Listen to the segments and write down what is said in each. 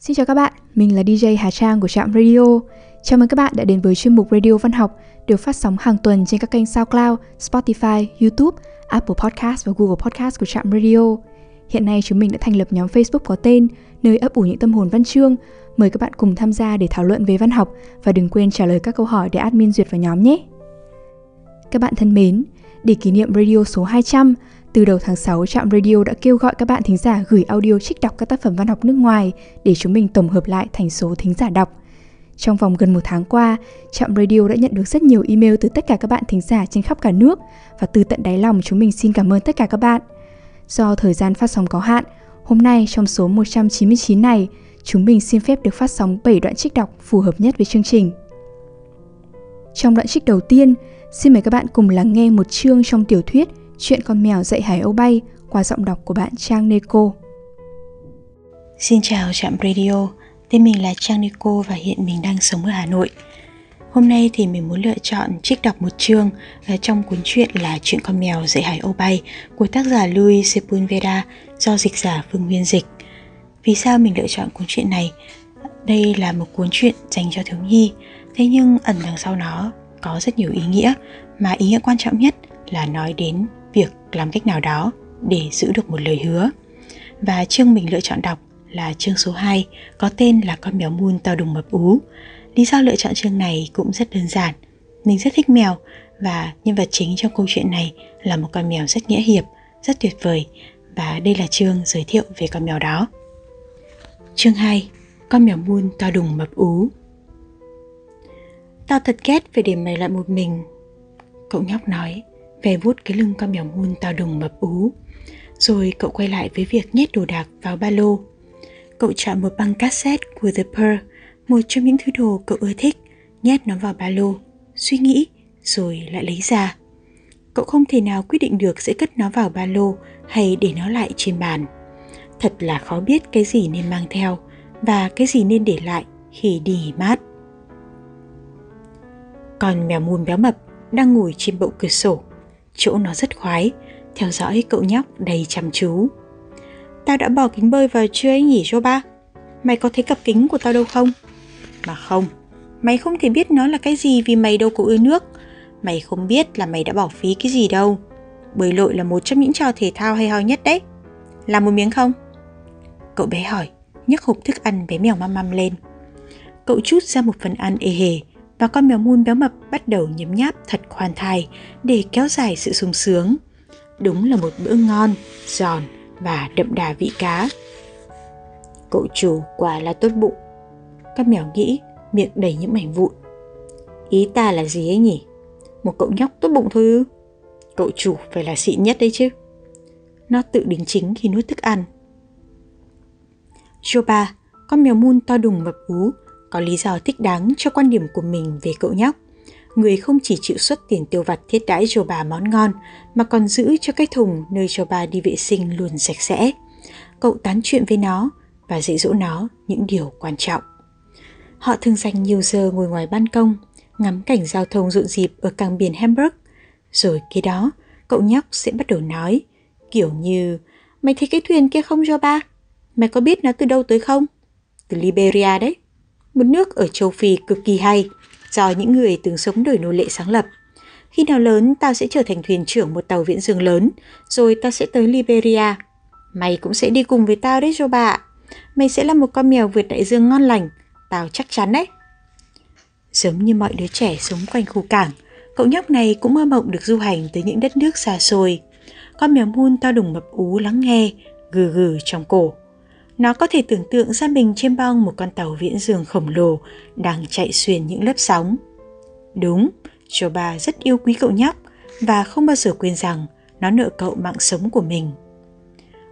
Xin chào các bạn, mình là DJ Hà Trang của Trạm Radio. Chào mừng các bạn đã đến với chuyên mục Radio Văn học được phát sóng hàng tuần trên các kênh SoundCloud, Spotify, YouTube, Apple Podcast và Google Podcast của Trạm Radio. Hiện nay chúng mình đã thành lập nhóm Facebook có tên Nơi ấp ủ những tâm hồn văn chương. Mời các bạn cùng tham gia để thảo luận về văn học và đừng quên trả lời các câu hỏi để admin duyệt vào nhóm nhé. Các bạn thân mến, để kỷ niệm Radio số 200, từ đầu tháng 6, Trạm Radio đã kêu gọi các bạn thính giả gửi audio trích đọc các tác phẩm văn học nước ngoài để chúng mình tổng hợp lại thành số thính giả đọc. Trong vòng gần một tháng qua, Trạm Radio đã nhận được rất nhiều email từ tất cả các bạn thính giả trên khắp cả nước và từ tận đáy lòng chúng mình xin cảm ơn tất cả các bạn. Do thời gian phát sóng có hạn, hôm nay trong số 199 này, chúng mình xin phép được phát sóng 7 đoạn trích đọc phù hợp nhất với chương trình. Trong đoạn trích đầu tiên, xin mời các bạn cùng lắng nghe một chương trong tiểu thuyết Chuyện con mèo dạy hải âu bay qua giọng đọc của bạn Trang Neko. Xin chào Trạm Radio, tên mình là Trang Neko và hiện mình đang sống ở Hà Nội. Hôm nay thì mình muốn lựa chọn trích đọc một chương trong cuốn truyện là Chuyện con mèo dạy hải âu bay của tác giả Louis Sepúlveda do dịch giả Phương Huyên dịch. Vì sao mình lựa chọn cuốn truyện này? Đây là một cuốn truyện dành cho thiếu nhi, thế nhưng ẩn đằng sau nó có rất nhiều ý nghĩa, mà ý nghĩa quan trọng nhất là nói đến việc làm cách nào đó để giữ được một lời hứa. Và chương mình lựa chọn đọc là chương số 2, có tên là Con mèo mun to đùng mập ú. Lý do lựa chọn chương này cũng rất đơn giản. Mình rất thích mèo và nhân vật chính trong câu chuyện này là một con mèo rất nghĩa hiệp, rất tuyệt vời. Và đây là chương giới thiệu về con mèo đó. Chương 2, Con mèo mun to đùng mập ú. Tao thật ghét về để mày lại một mình, cậu nhóc nói, vẻ vuốt cái lưng con mèo mun to đùng mập ú. Rồi cậu quay lại với việc nhét đồ đạc vào ba lô. Cậu chọn một băng cassette của The Pearl, một trong những thứ đồ cậu ưa thích, nhét nó vào ba lô, suy nghĩ, rồi lại lấy ra. Cậu không thể nào quyết định được sẽ cất nó vào ba lô hay để nó lại trên bàn. Thật là khó biết cái gì nên mang theo và cái gì nên để lại khi đi nghỉ mát. Con mèo mun béo mập đang ngồi trên bậu cửa sổ, chỗ nó rất khoái, theo dõi cậu nhóc đầy chăm chú. Tao đã bỏ kính bơi vào chưa ấy nhỉ Joe ba? Mày có thấy cặp kính của tao đâu không? Mà không, mày không thể biết nó là cái gì vì mày đâu có ưa nước. Mày không biết là mày đã bỏ phí cái gì đâu. Bơi lội là một trong những trò thể thao hay ho nhất đấy. Làm một miếng không? Cậu bé hỏi, nhấc hộp thức ăn bé mèo măm măm lên. Cậu trút ra một phần ăn ê hề và con mèo mun béo mập bắt đầu nhấm nháp thật khoan thai để kéo dài sự sung sướng. Đúng là một bữa ngon, giòn và đậm đà vị cá. Cậu chủ quả là tốt bụng, con mèo nghĩ, miệng đầy những mảnh vụn. Ý ta là gì ấy nhỉ? Một cậu nhóc tốt bụng thôi ư? Cậu chủ phải là xịn nhất đấy chứ. Nó tự đính chính khi nuốt thức ăn. Joe ba, con mèo mun to đùng mập ú, có lý do thích đáng cho quan điểm của mình về cậu nhóc. Người không chỉ chịu xuất tiền tiêu vặt thiết đãi Joe ba món ngon, mà còn giữ cho cái thùng nơi Joe ba đi vệ sinh luôn sạch sẽ. Cậu tán chuyện với nó và dạy dỗ nó những điều quan trọng. Họ thường dành nhiều giờ ngồi ngoài ban công, ngắm cảnh giao thông rộn rịp ở cảng biển Hamburg. Rồi khi đó, cậu nhóc sẽ bắt đầu nói, kiểu như, mày thấy cái thuyền kia không Joe ba? Mày có biết nó từ đâu tới không? Từ Liberia đấy. Một nước ở châu Phi cực kỳ hay, do những người từng sống đời nô lệ sáng lập. Khi nào lớn, tao sẽ trở thành thuyền trưởng một tàu viễn dương lớn, rồi tao sẽ tới Liberia. Mày cũng sẽ đi cùng với tao đấy Joe ba. Mày sẽ là một con mèo vượt đại dương ngon lành, tao chắc chắn đấy. Giống như mọi đứa trẻ sống quanh khu cảng, cậu nhóc này cũng mơ mộng được du hành tới những đất nước xa xôi. Con mèo mun to đùng mập ú lắng nghe, gừ gừ trong cổ. Nó có thể tưởng tượng ra mình trên bong một con tàu viễn dương khổng lồ đang chạy xuyên những lớp sóng. Đúng, Joe ba rất yêu quý cậu nhóc và không bao giờ quên rằng nó nợ cậu mạng sống của mình.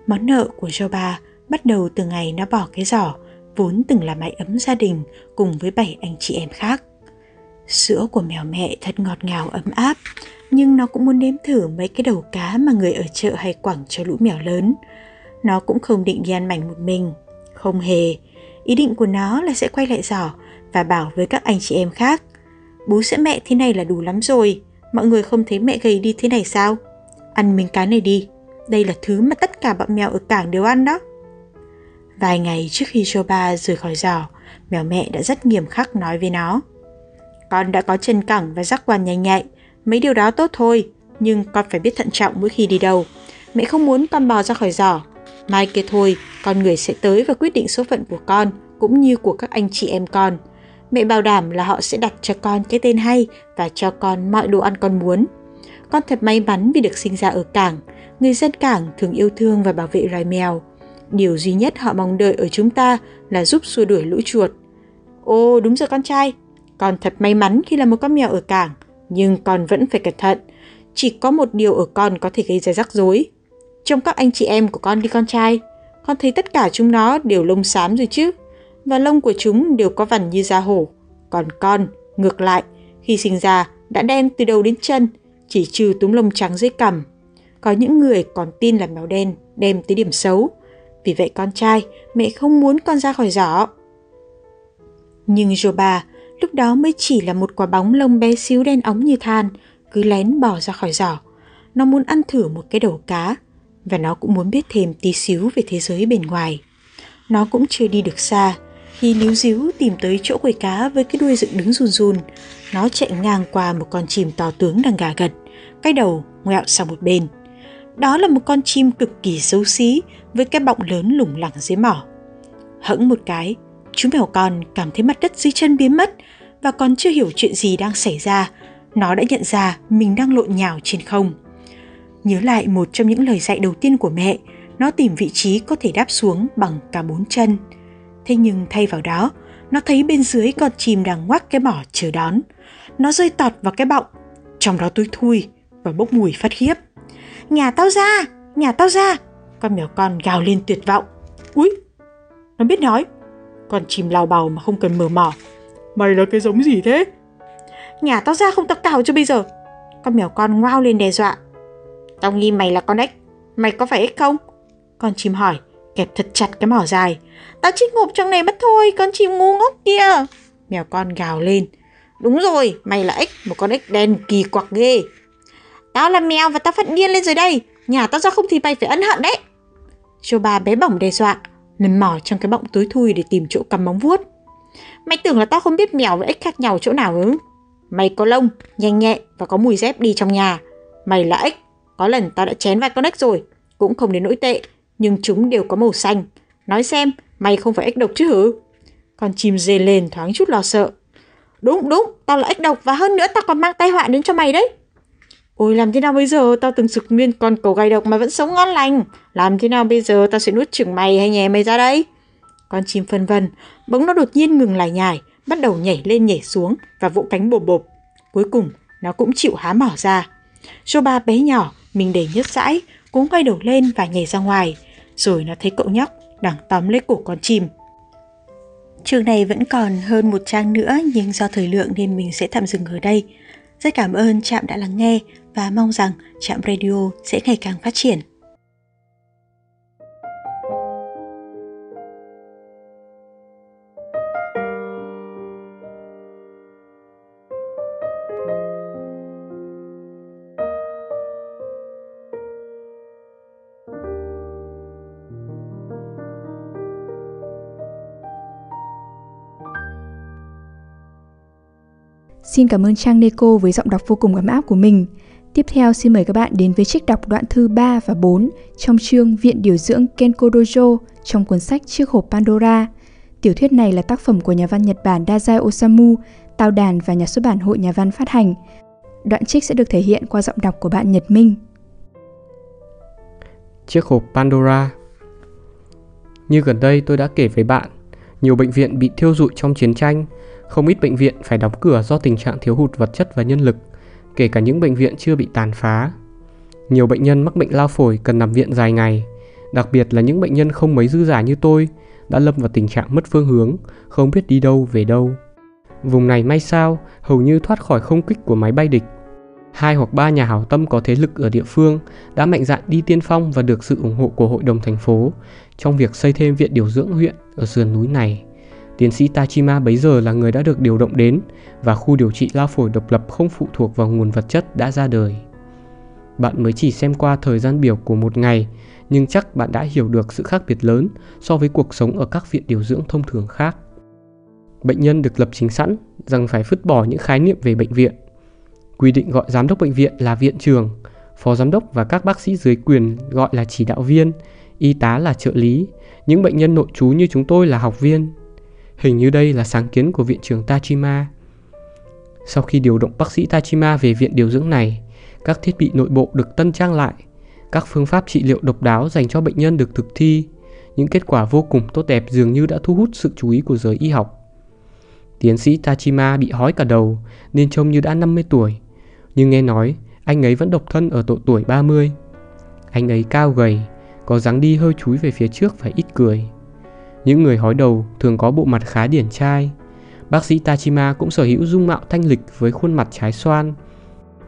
Món nợ của Joe ba bắt đầu từ ngày nó bỏ cái giỏ vốn từng là mái ấm gia đình cùng với 7 anh chị em khác. Sữa của mèo mẹ thật ngọt ngào ấm áp, nhưng nó cũng muốn nếm thử mấy cái đầu cá mà người ở chợ hay quẳng cho lũ mèo lớn. Nó cũng không định đi ăn mảnh một mình, không hề. Ý định của nó là sẽ quay lại giỏ và bảo với các anh chị em khác, bú sữa mẹ thế này là đủ lắm rồi, mọi người không thấy mẹ gầy đi thế này sao? Ăn miếng cá này đi, đây là thứ mà tất cả bọn mèo ở cảng đều ăn đó. Vài ngày trước khi Chopa rời khỏi giỏ, mèo mẹ đã rất nghiêm khắc nói với nó: "Con đã có chân cẳng và giác quan nhanh nhạy, mấy điều đó tốt thôi, nhưng con phải biết thận trọng mỗi khi đi đâu. Mẹ không muốn con bò ra khỏi giỏ. Mai kia thôi, con người sẽ tới và quyết định số phận của con cũng như của các anh chị em con. Mẹ bảo đảm là họ sẽ đặt cho con cái tên hay và cho con mọi đồ ăn con muốn. Con thật may mắn vì được sinh ra ở cảng. Người dân cảng thường yêu thương và bảo vệ loài mèo. Điều duy nhất họ mong đợi ở chúng ta là giúp xua đuổi lũ chuột. Ô, đúng rồi con trai. Con thật may mắn khi là một con mèo ở cảng, nhưng con vẫn phải cẩn thận. Chỉ có một điều ở con có thể gây ra rắc rối. Trong các anh chị em của con đi con trai, con thấy tất cả chúng nó đều lông xám rồi chứ, và lông của chúng đều có vằn như da hổ. Còn con, ngược lại, khi sinh ra đã đen từ đầu đến chân, chỉ trừ túm lông trắng dưới cằm. Có những người còn tin là mèo đen đem tới điểm xấu. Vì vậy con trai, mẹ không muốn con ra khỏi giỏ." Nhưng Joba lúc đó mới chỉ là một quả bóng lông bé xíu đen óng như than, cứ lén bỏ ra khỏi giỏ. Nó muốn ăn thử một cái đầu cá, và nó cũng muốn biết thêm tí xíu về thế giới bên ngoài. Nó cũng chưa đi được xa khi líu díu tìm tới chỗ quầy cá với cái đuôi dựng đứng run run. Nó chạy ngang qua một con chim to tướng đang gà gật, cái đầu ngoẹo sang một bên. Đó là một con chim cực kỳ xấu xí với cái bọng lớn lủng lẳng dưới mỏ. Hững một cái, chú mèo con cảm thấy mặt đất dưới chân biến mất, và còn chưa hiểu chuyện gì đang xảy ra, nó đã nhận ra mình đang lộn nhào trên không. Nhớ lại một trong những lời dạy đầu tiên của mẹ, nó tìm vị trí có thể đáp xuống bằng cả bốn chân. Thế nhưng thay vào đó, nó thấy bên dưới con chim đang ngoác cái mỏ chờ đón. Nó rơi tọt vào cái bọng, trong đó thui thui và bốc mùi phát khiếp. "Nhà tao ra! Nhà tao ra!" Con mèo con gào lên tuyệt vọng. "Úi! Nó biết nói!" Con chim lao bào mà không cần mở mỏ. "Mày là cái giống gì thế?" "Nhà tao ra không tao cào cho bây giờ!" Con mèo con ngoao lên đe dọa. "Tao nghi mày là con ếch. Mày có phải ếch không?" Con chim hỏi, kẹp thật chặt cái mỏ dài. "Tao chích ngộp trong này mất thôi, con chim ngu ngốc kia!" Mèo con gào lên. "Đúng rồi, mày là ếch, một con ếch đen kỳ quặc ghê." "Tao là mèo và tao phát điên lên rồi đây. Nhà tao ra không thì mày phải ân hận đấy." Chopa bé bỏng đe dọa, lần mò trong cái bọng tối thui để tìm chỗ cắm móng vuốt. "Mày tưởng là tao không biết mèo với ếch khác nhau chỗ nào ư? Mày có lông, nhanh nhẹ và có mùi dép đi trong nhà. Mày là ếch. Có lần tao đã chén vài con ếch rồi, cũng không đến nỗi tệ, nhưng chúng đều có màu xanh. Nói xem, mày không phải ếch độc chứ hử?" Con chim rên lên thoáng chút lo sợ. "Đúng, đúng, tao là ếch độc và hơn nữa tao còn mang tai họa đến cho mày đấy." "Ôi làm thế nào bây giờ, tao từng sực nguyên con cầu gai độc mà vẫn sống ngon lành. Làm thế nào bây giờ, tao sẽ nuốt chửng mày hay nhè mày ra đây?" Con chim phân vân, bỗng nó đột nhiên ngừng lải nhải, bắt đầu nhảy lên nhảy xuống và vỗ cánh bộp bộp. Cuối cùng, nó cũng chịu há mỏ ra. Chopa bé nhỏ, mình đầy nhớt dãi, cố quay đầu lên và nhảy ra ngoài. Rồi nó thấy cậu nhóc đang tóm lấy cổ con chim. Chương này vẫn còn hơn một trang nữa, nhưng do thời lượng nên mình sẽ tạm dừng ở đây. Rất cảm ơn Trạm đã lắng nghe và mong rằng Trạm Radio sẽ ngày càng phát triển. Xin cảm ơn Trang Neko với giọng đọc vô cùng ấm áp của mình. Tiếp theo xin mời các bạn đến với trích đọc đoạn thứ 3 và 4 trong chương Viện Điều dưỡng Kenko Dojo trong cuốn sách Chiếc Hộp Pandora. Tiểu thuyết này là tác phẩm của nhà văn Nhật Bản Dazai Osamu, Tao Đàn và Nhà xuất bản Hội Nhà văn phát hành. Đoạn trích sẽ được thể hiện qua giọng đọc của bạn Nhật Minh. Chiếc hộp Pandora. Như gần đây tôi đã kể với bạn, nhiều bệnh viện bị thiêu rụi trong chiến tranh. Không ít bệnh viện phải đóng cửa do tình trạng thiếu hụt vật chất và nhân lực, kể cả những bệnh viện chưa bị tàn phá. Nhiều bệnh nhân mắc bệnh lao phổi cần nằm viện dài ngày, đặc biệt là những bệnh nhân không mấy dư giả như tôi đã lâm vào tình trạng mất phương hướng, không biết đi đâu về đâu. Vùng này may sao hầu như thoát khỏi không kích của máy bay địch. 2 hoặc 3 nhà hảo tâm có thế lực ở địa phương đã mạnh dạn đi tiên phong và được sự ủng hộ của hội đồng thành phố trong việc xây thêm viện điều dưỡng huyện ở sườn núi này. Tiến sĩ Tachima bấy giờ là người đã được điều động đến, và khu điều trị lao phổi độc lập không phụ thuộc vào nguồn vật chất đã ra đời. Bạn mới chỉ xem qua thời gian biểu của một ngày, nhưng chắc bạn đã hiểu được sự khác biệt lớn so với cuộc sống ở các viện điều dưỡng thông thường khác. Bệnh nhân được lập trình sẵn rằng phải vứt bỏ những khái niệm về bệnh viện. Quy định gọi giám đốc bệnh viện là viện trưởng, phó giám đốc và các bác sĩ dưới quyền gọi là chỉ đạo viên, y tá là trợ lý, những bệnh nhân nội trú như chúng tôi là học viên. Hình như đây là sáng kiến của viện trưởng Tachima. Sau khi điều động bác sĩ Tachima về viện điều dưỡng này, các thiết bị nội bộ được tân trang lại, các phương pháp trị liệu độc đáo dành cho bệnh nhân được thực thi, những kết quả vô cùng tốt đẹp dường như đã thu hút sự chú ý của giới y học. Tiến sĩ Tachima bị hói cả đầu nên trông như đã 50 tuổi, nhưng nghe nói anh ấy vẫn độc thân ở độ tuổi 30. Anh ấy cao gầy, có dáng đi hơi chúi về phía trước và ít cười. Những người hói đầu thường có bộ mặt khá điển trai. Bác sĩ Tachima cũng sở hữu dung mạo thanh lịch với khuôn mặt trái xoan.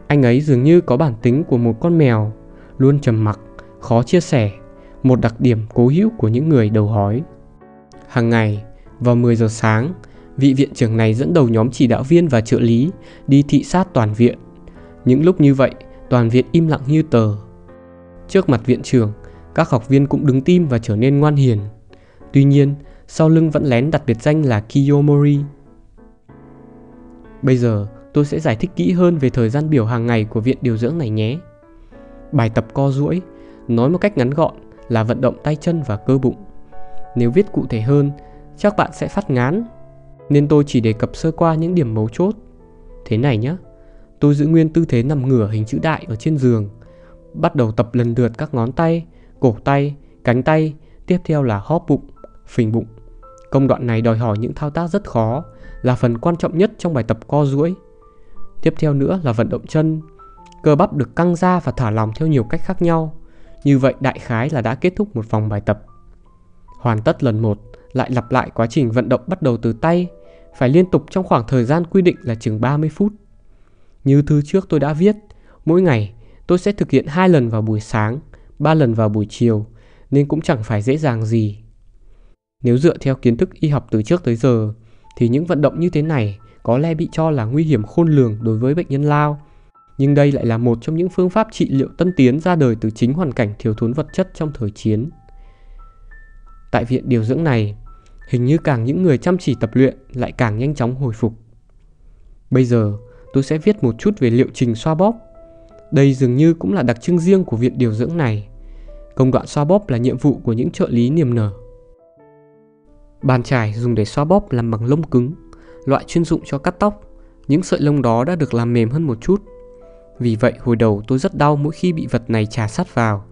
Anh ấy dường như có bản tính của một con mèo, luôn trầm mặc, khó chia sẻ, một đặc điểm cố hữu của những người đầu hói. Hàng ngày, vào 10 giờ sáng, vị viện trưởng này dẫn đầu nhóm chỉ đạo viên và trợ lý đi thị sát toàn viện. Những lúc như vậy, toàn viện im lặng như tờ. Trước mặt viện trưởng, các học viên cũng đứng tim và trở nên ngoan hiền. Tuy nhiên, sau lưng vẫn lén đặt biệt danh là Kiyomori. Bây giờ, tôi sẽ giải thích kỹ hơn về thời gian biểu hàng ngày của viện điều dưỡng này nhé. Bài tập co duỗi, nói một cách ngắn gọn là vận động tay chân và cơ bụng. Nếu viết cụ thể hơn, chắc bạn sẽ phát ngán, nên tôi chỉ đề cập sơ qua những điểm mấu chốt. Thế này nhé, tôi giữ nguyên tư thế nằm ngửa hình chữ đại ở trên giường, bắt đầu tập lần lượt các ngón tay, cổ tay, cánh tay, tiếp theo là hóp bụng, phình bụng. Công đoạn này đòi hỏi những thao tác rất khó, là phần quan trọng nhất trong bài tập co duỗi. Tiếp theo nữa là vận động chân, cơ bắp được căng ra và thả lỏng theo nhiều cách khác nhau. Như vậy đại khái là đã kết thúc một vòng bài tập. Hoàn tất lần 1, lại lặp lại quá trình vận động bắt đầu từ tay, phải liên tục trong khoảng thời gian quy định là chừng 30 phút. Như thư trước tôi đã viết, mỗi ngày tôi sẽ thực hiện 2 lần vào buổi sáng, 3 lần vào buổi chiều, nên cũng chẳng phải dễ dàng gì. Nếu dựa theo kiến thức y học từ trước tới giờ, thì những vận động như thế này có lẽ bị cho là nguy hiểm khôn lường đối với bệnh nhân lao. Nhưng đây lại là một trong những phương pháp trị liệu tân tiến ra đời từ chính hoàn cảnh thiếu thốn vật chất trong thời chiến. Tại viện điều dưỡng này, hình như càng những người chăm chỉ tập luyện lại càng nhanh chóng hồi phục. Bây giờ, tôi sẽ viết một chút về liệu trình xoa bóp. Đây dường như cũng là đặc trưng riêng của viện điều dưỡng này. Công đoạn xoa bóp là nhiệm vụ của những trợ lý niềm nở. Bàn chải dùng để xoa bóp làm bằng lông cứng, loại chuyên dụng cho cắt tóc. Những sợi lông đó đã được làm mềm hơn một chút. Vì vậy hồi đầu tôi rất đau mỗi khi bị vật này chà sát vào.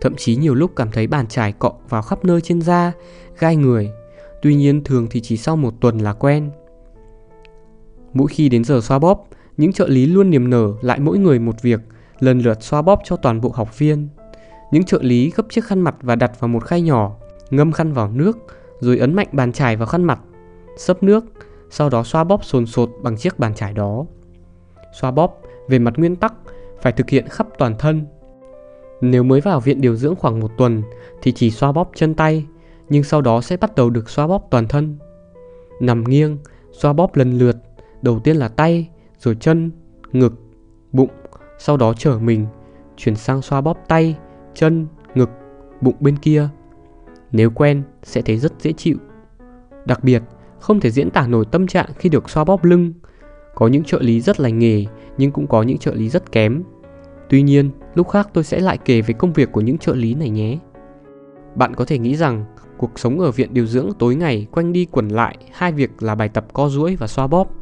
Thậm chí nhiều lúc cảm thấy bàn chải cọ vào khắp nơi trên da, gai người. Tuy nhiên thường thì chỉ sau một tuần là quen. Mỗi khi đến giờ xoa bóp, những trợ lý luôn niềm nở lại mỗi người một việc, lần lượt xoa bóp cho toàn bộ học viên. Những trợ lý gấp chiếc khăn mặt và đặt vào một khay nhỏ, ngâm khăn vào nước, rồi ấn mạnh bàn chải vào khăn mặt, xấp nước, sau đó xoa bóp sồn sột bằng chiếc bàn chải đó. Xoa bóp, về mặt nguyên tắc, phải thực hiện khắp toàn thân. Nếu mới vào viện điều dưỡng khoảng một tuần thì chỉ xoa bóp chân tay, nhưng sau đó sẽ bắt đầu được xoa bóp toàn thân. Nằm nghiêng, xoa bóp lần lượt, đầu tiên là tay, rồi chân, ngực, bụng, sau đó trở mình, chuyển sang xoa bóp tay, chân, ngực, bụng bên kia. Nếu quen, sẽ thấy rất dễ chịu. Đặc biệt, không thể diễn tả nổi tâm trạng khi được xoa bóp lưng. Có những trợ lý rất lành nghề, nhưng cũng có những trợ lý rất kém. Tuy nhiên, lúc khác tôi sẽ lại kể về công việc của những trợ lý này nhé. Bạn có thể nghĩ rằng, cuộc sống ở viện điều dưỡng tối ngày quanh đi quẩn lại hai việc là bài tập co duỗi và xoa bóp.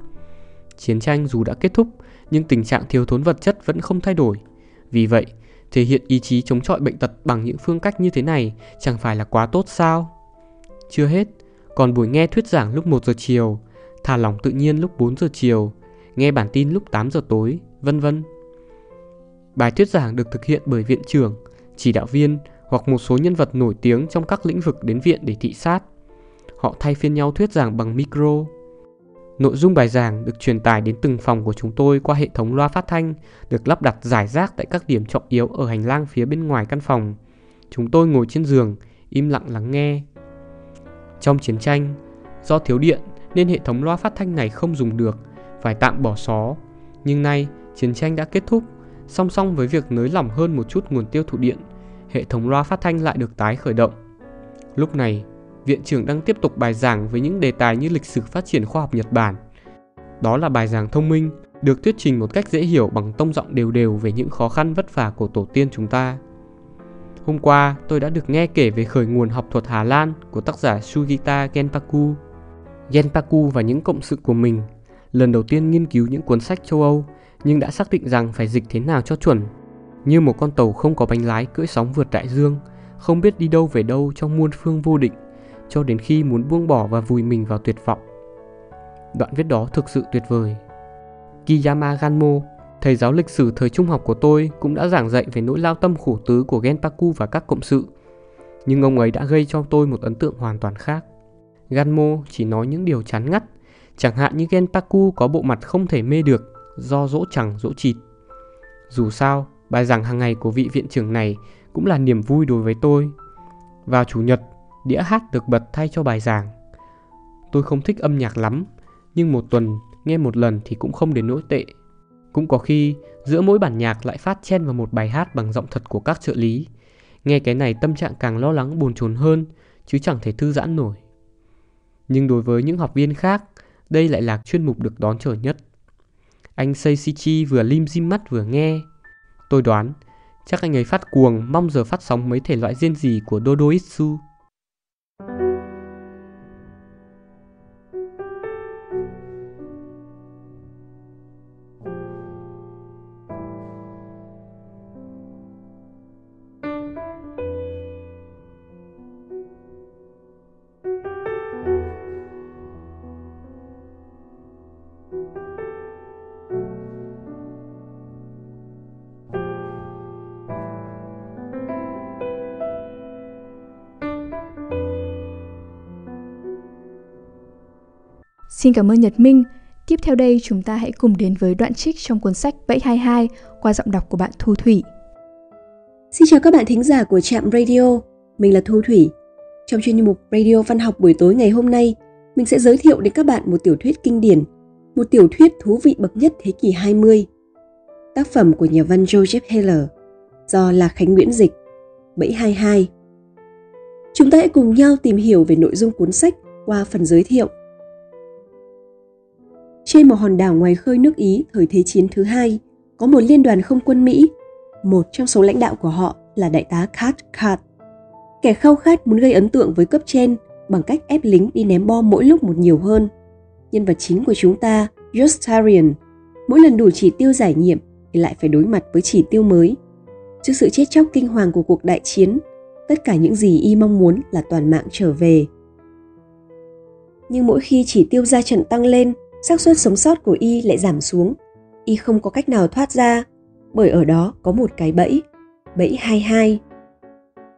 Chiến tranh dù đã kết thúc, nhưng tình trạng thiếu thốn vật chất vẫn không thay đổi. Vì vậy, thể hiện ý chí chống chọi bệnh tật bằng những phương cách như thế này chẳng phải là quá tốt sao? Chưa hết, còn buổi nghe thuyết giảng lúc 1 giờ chiều, thả lỏng tự nhiên lúc 4 giờ chiều, nghe bản tin lúc 8 giờ tối, vân vân. Bài thuyết giảng được thực hiện bởi viện trưởng, chỉ đạo viên hoặc một số nhân vật nổi tiếng trong các lĩnh vực đến viện để thị sát. Họ thay phiên nhau thuyết giảng bằng micro. Nội dung bài giảng được truyền tải đến từng phòng của chúng tôi qua hệ thống loa phát thanh được lắp đặt rải rác tại các điểm trọng yếu ở hành lang phía bên ngoài căn phòng. Chúng tôi ngồi trên giường, im lặng lắng nghe. Trong chiến tranh, do thiếu điện nên hệ thống loa phát thanh này không dùng được, phải tạm bỏ xó. Nhưng nay, chiến tranh đã kết thúc, Song song với việc nới lỏng hơn một chút nguồn tiêu thụ điện, hệ thống loa phát thanh lại được tái khởi động. Lúc này, viện trưởng đang tiếp tục bài giảng với những đề tài như lịch sử phát triển khoa học Nhật Bản. Đó là bài giảng thông minh, được thuyết trình một cách dễ hiểu bằng tông giọng đều đều về những khó khăn vất vả của tổ tiên chúng ta. Hôm qua, tôi đã được nghe kể về khởi nguồn học thuật Hà Lan của tác giả Sugita Genpaku. Genpaku và những cộng sự của mình lần đầu tiên nghiên cứu những cuốn sách châu Âu, nhưng đã xác định rằng phải dịch thế nào cho chuẩn. Như một con tàu không có bánh lái cưỡi sóng vượt đại dương, không biết đi đâu về đâu trong muôn phương vô định, cho đến khi muốn buông bỏ và vùi mình vào tuyệt vọng. Đoạn viết đó thực sự tuyệt vời. Kiyama Ganmo, thầy giáo lịch sử thời trung học của tôi, cũng đã giảng dạy về nỗi lao tâm khổ tứ của Genpaku và các cộng sự. Nhưng ông ấy đã gây cho tôi một ấn tượng hoàn toàn khác. Ganmo chỉ nói những điều chán ngắt, chẳng hạn như Genpaku có bộ mặt không thể mê được do dỗ chẳng dỗ chịt. Dù sao, bài giảng hàng ngày của vị viện trưởng này cũng là niềm vui đối với tôi. Vào chủ nhật, đĩa hát được bật thay cho bài giảng. Tôi không thích âm nhạc lắm, nhưng một tuần nghe một lần thì cũng không đến nỗi tệ. Cũng có khi giữa mỗi bản nhạc lại phát chen vào một bài hát bằng giọng thật của các trợ lý. Nghe cái này tâm trạng càng lo lắng bồn chồn hơn, chứ chẳng thể thư giãn nổi. Nhưng đối với những học viên khác, đây lại là chuyên mục được đón chờ nhất. Anh Seisichi vừa lim dim mắt vừa nghe. Tôi đoán chắc anh ấy phát cuồng mong giờ phát sóng mấy thể loại riêng gì của Dodoitsu. Xin cảm ơn Nhật Minh. Tiếp theo đây chúng ta hãy cùng đến với đoạn trích trong cuốn sách Bẫy 22 qua giọng đọc của bạn Thu Thủy. Xin chào các bạn thính giả của Trạm Radio, mình là Thu Thủy. Trong chuyên mục Radio Văn học buổi tối ngày hôm nay, mình sẽ giới thiệu đến các bạn một tiểu thuyết kinh điển, một tiểu thuyết thú vị bậc nhất thế kỷ 20. Tác phẩm của nhà văn Joseph Heller, do Lạc Khánh Nguyễn dịch, Bẫy 22. Chúng ta hãy cùng nhau tìm hiểu về nội dung cuốn sách qua phần giới thiệu. Trên một hòn đảo ngoài khơi nước Ý thời Thế chiến thứ hai, có một liên đoàn không quân Mỹ. Một trong số lãnh đạo của họ là đại tá Cathcart, kẻ khao khát muốn gây ấn tượng với cấp trên bằng cách ép lính đi ném bom mỗi lúc một nhiều hơn. Nhân vật chính của chúng ta, Justarian, mỗi lần đủ chỉ tiêu giải nhiệm thì lại phải đối mặt với chỉ tiêu mới. Trước sự chết chóc kinh hoàng của cuộc đại chiến, tất cả những gì y mong muốn là toàn mạng trở về. Nhưng mỗi khi chỉ tiêu ra trận tăng lên, xác suất sống sót của y lại giảm xuống. Y không có cách nào thoát ra, bởi ở đó có một cái bẫy, bẫy 22.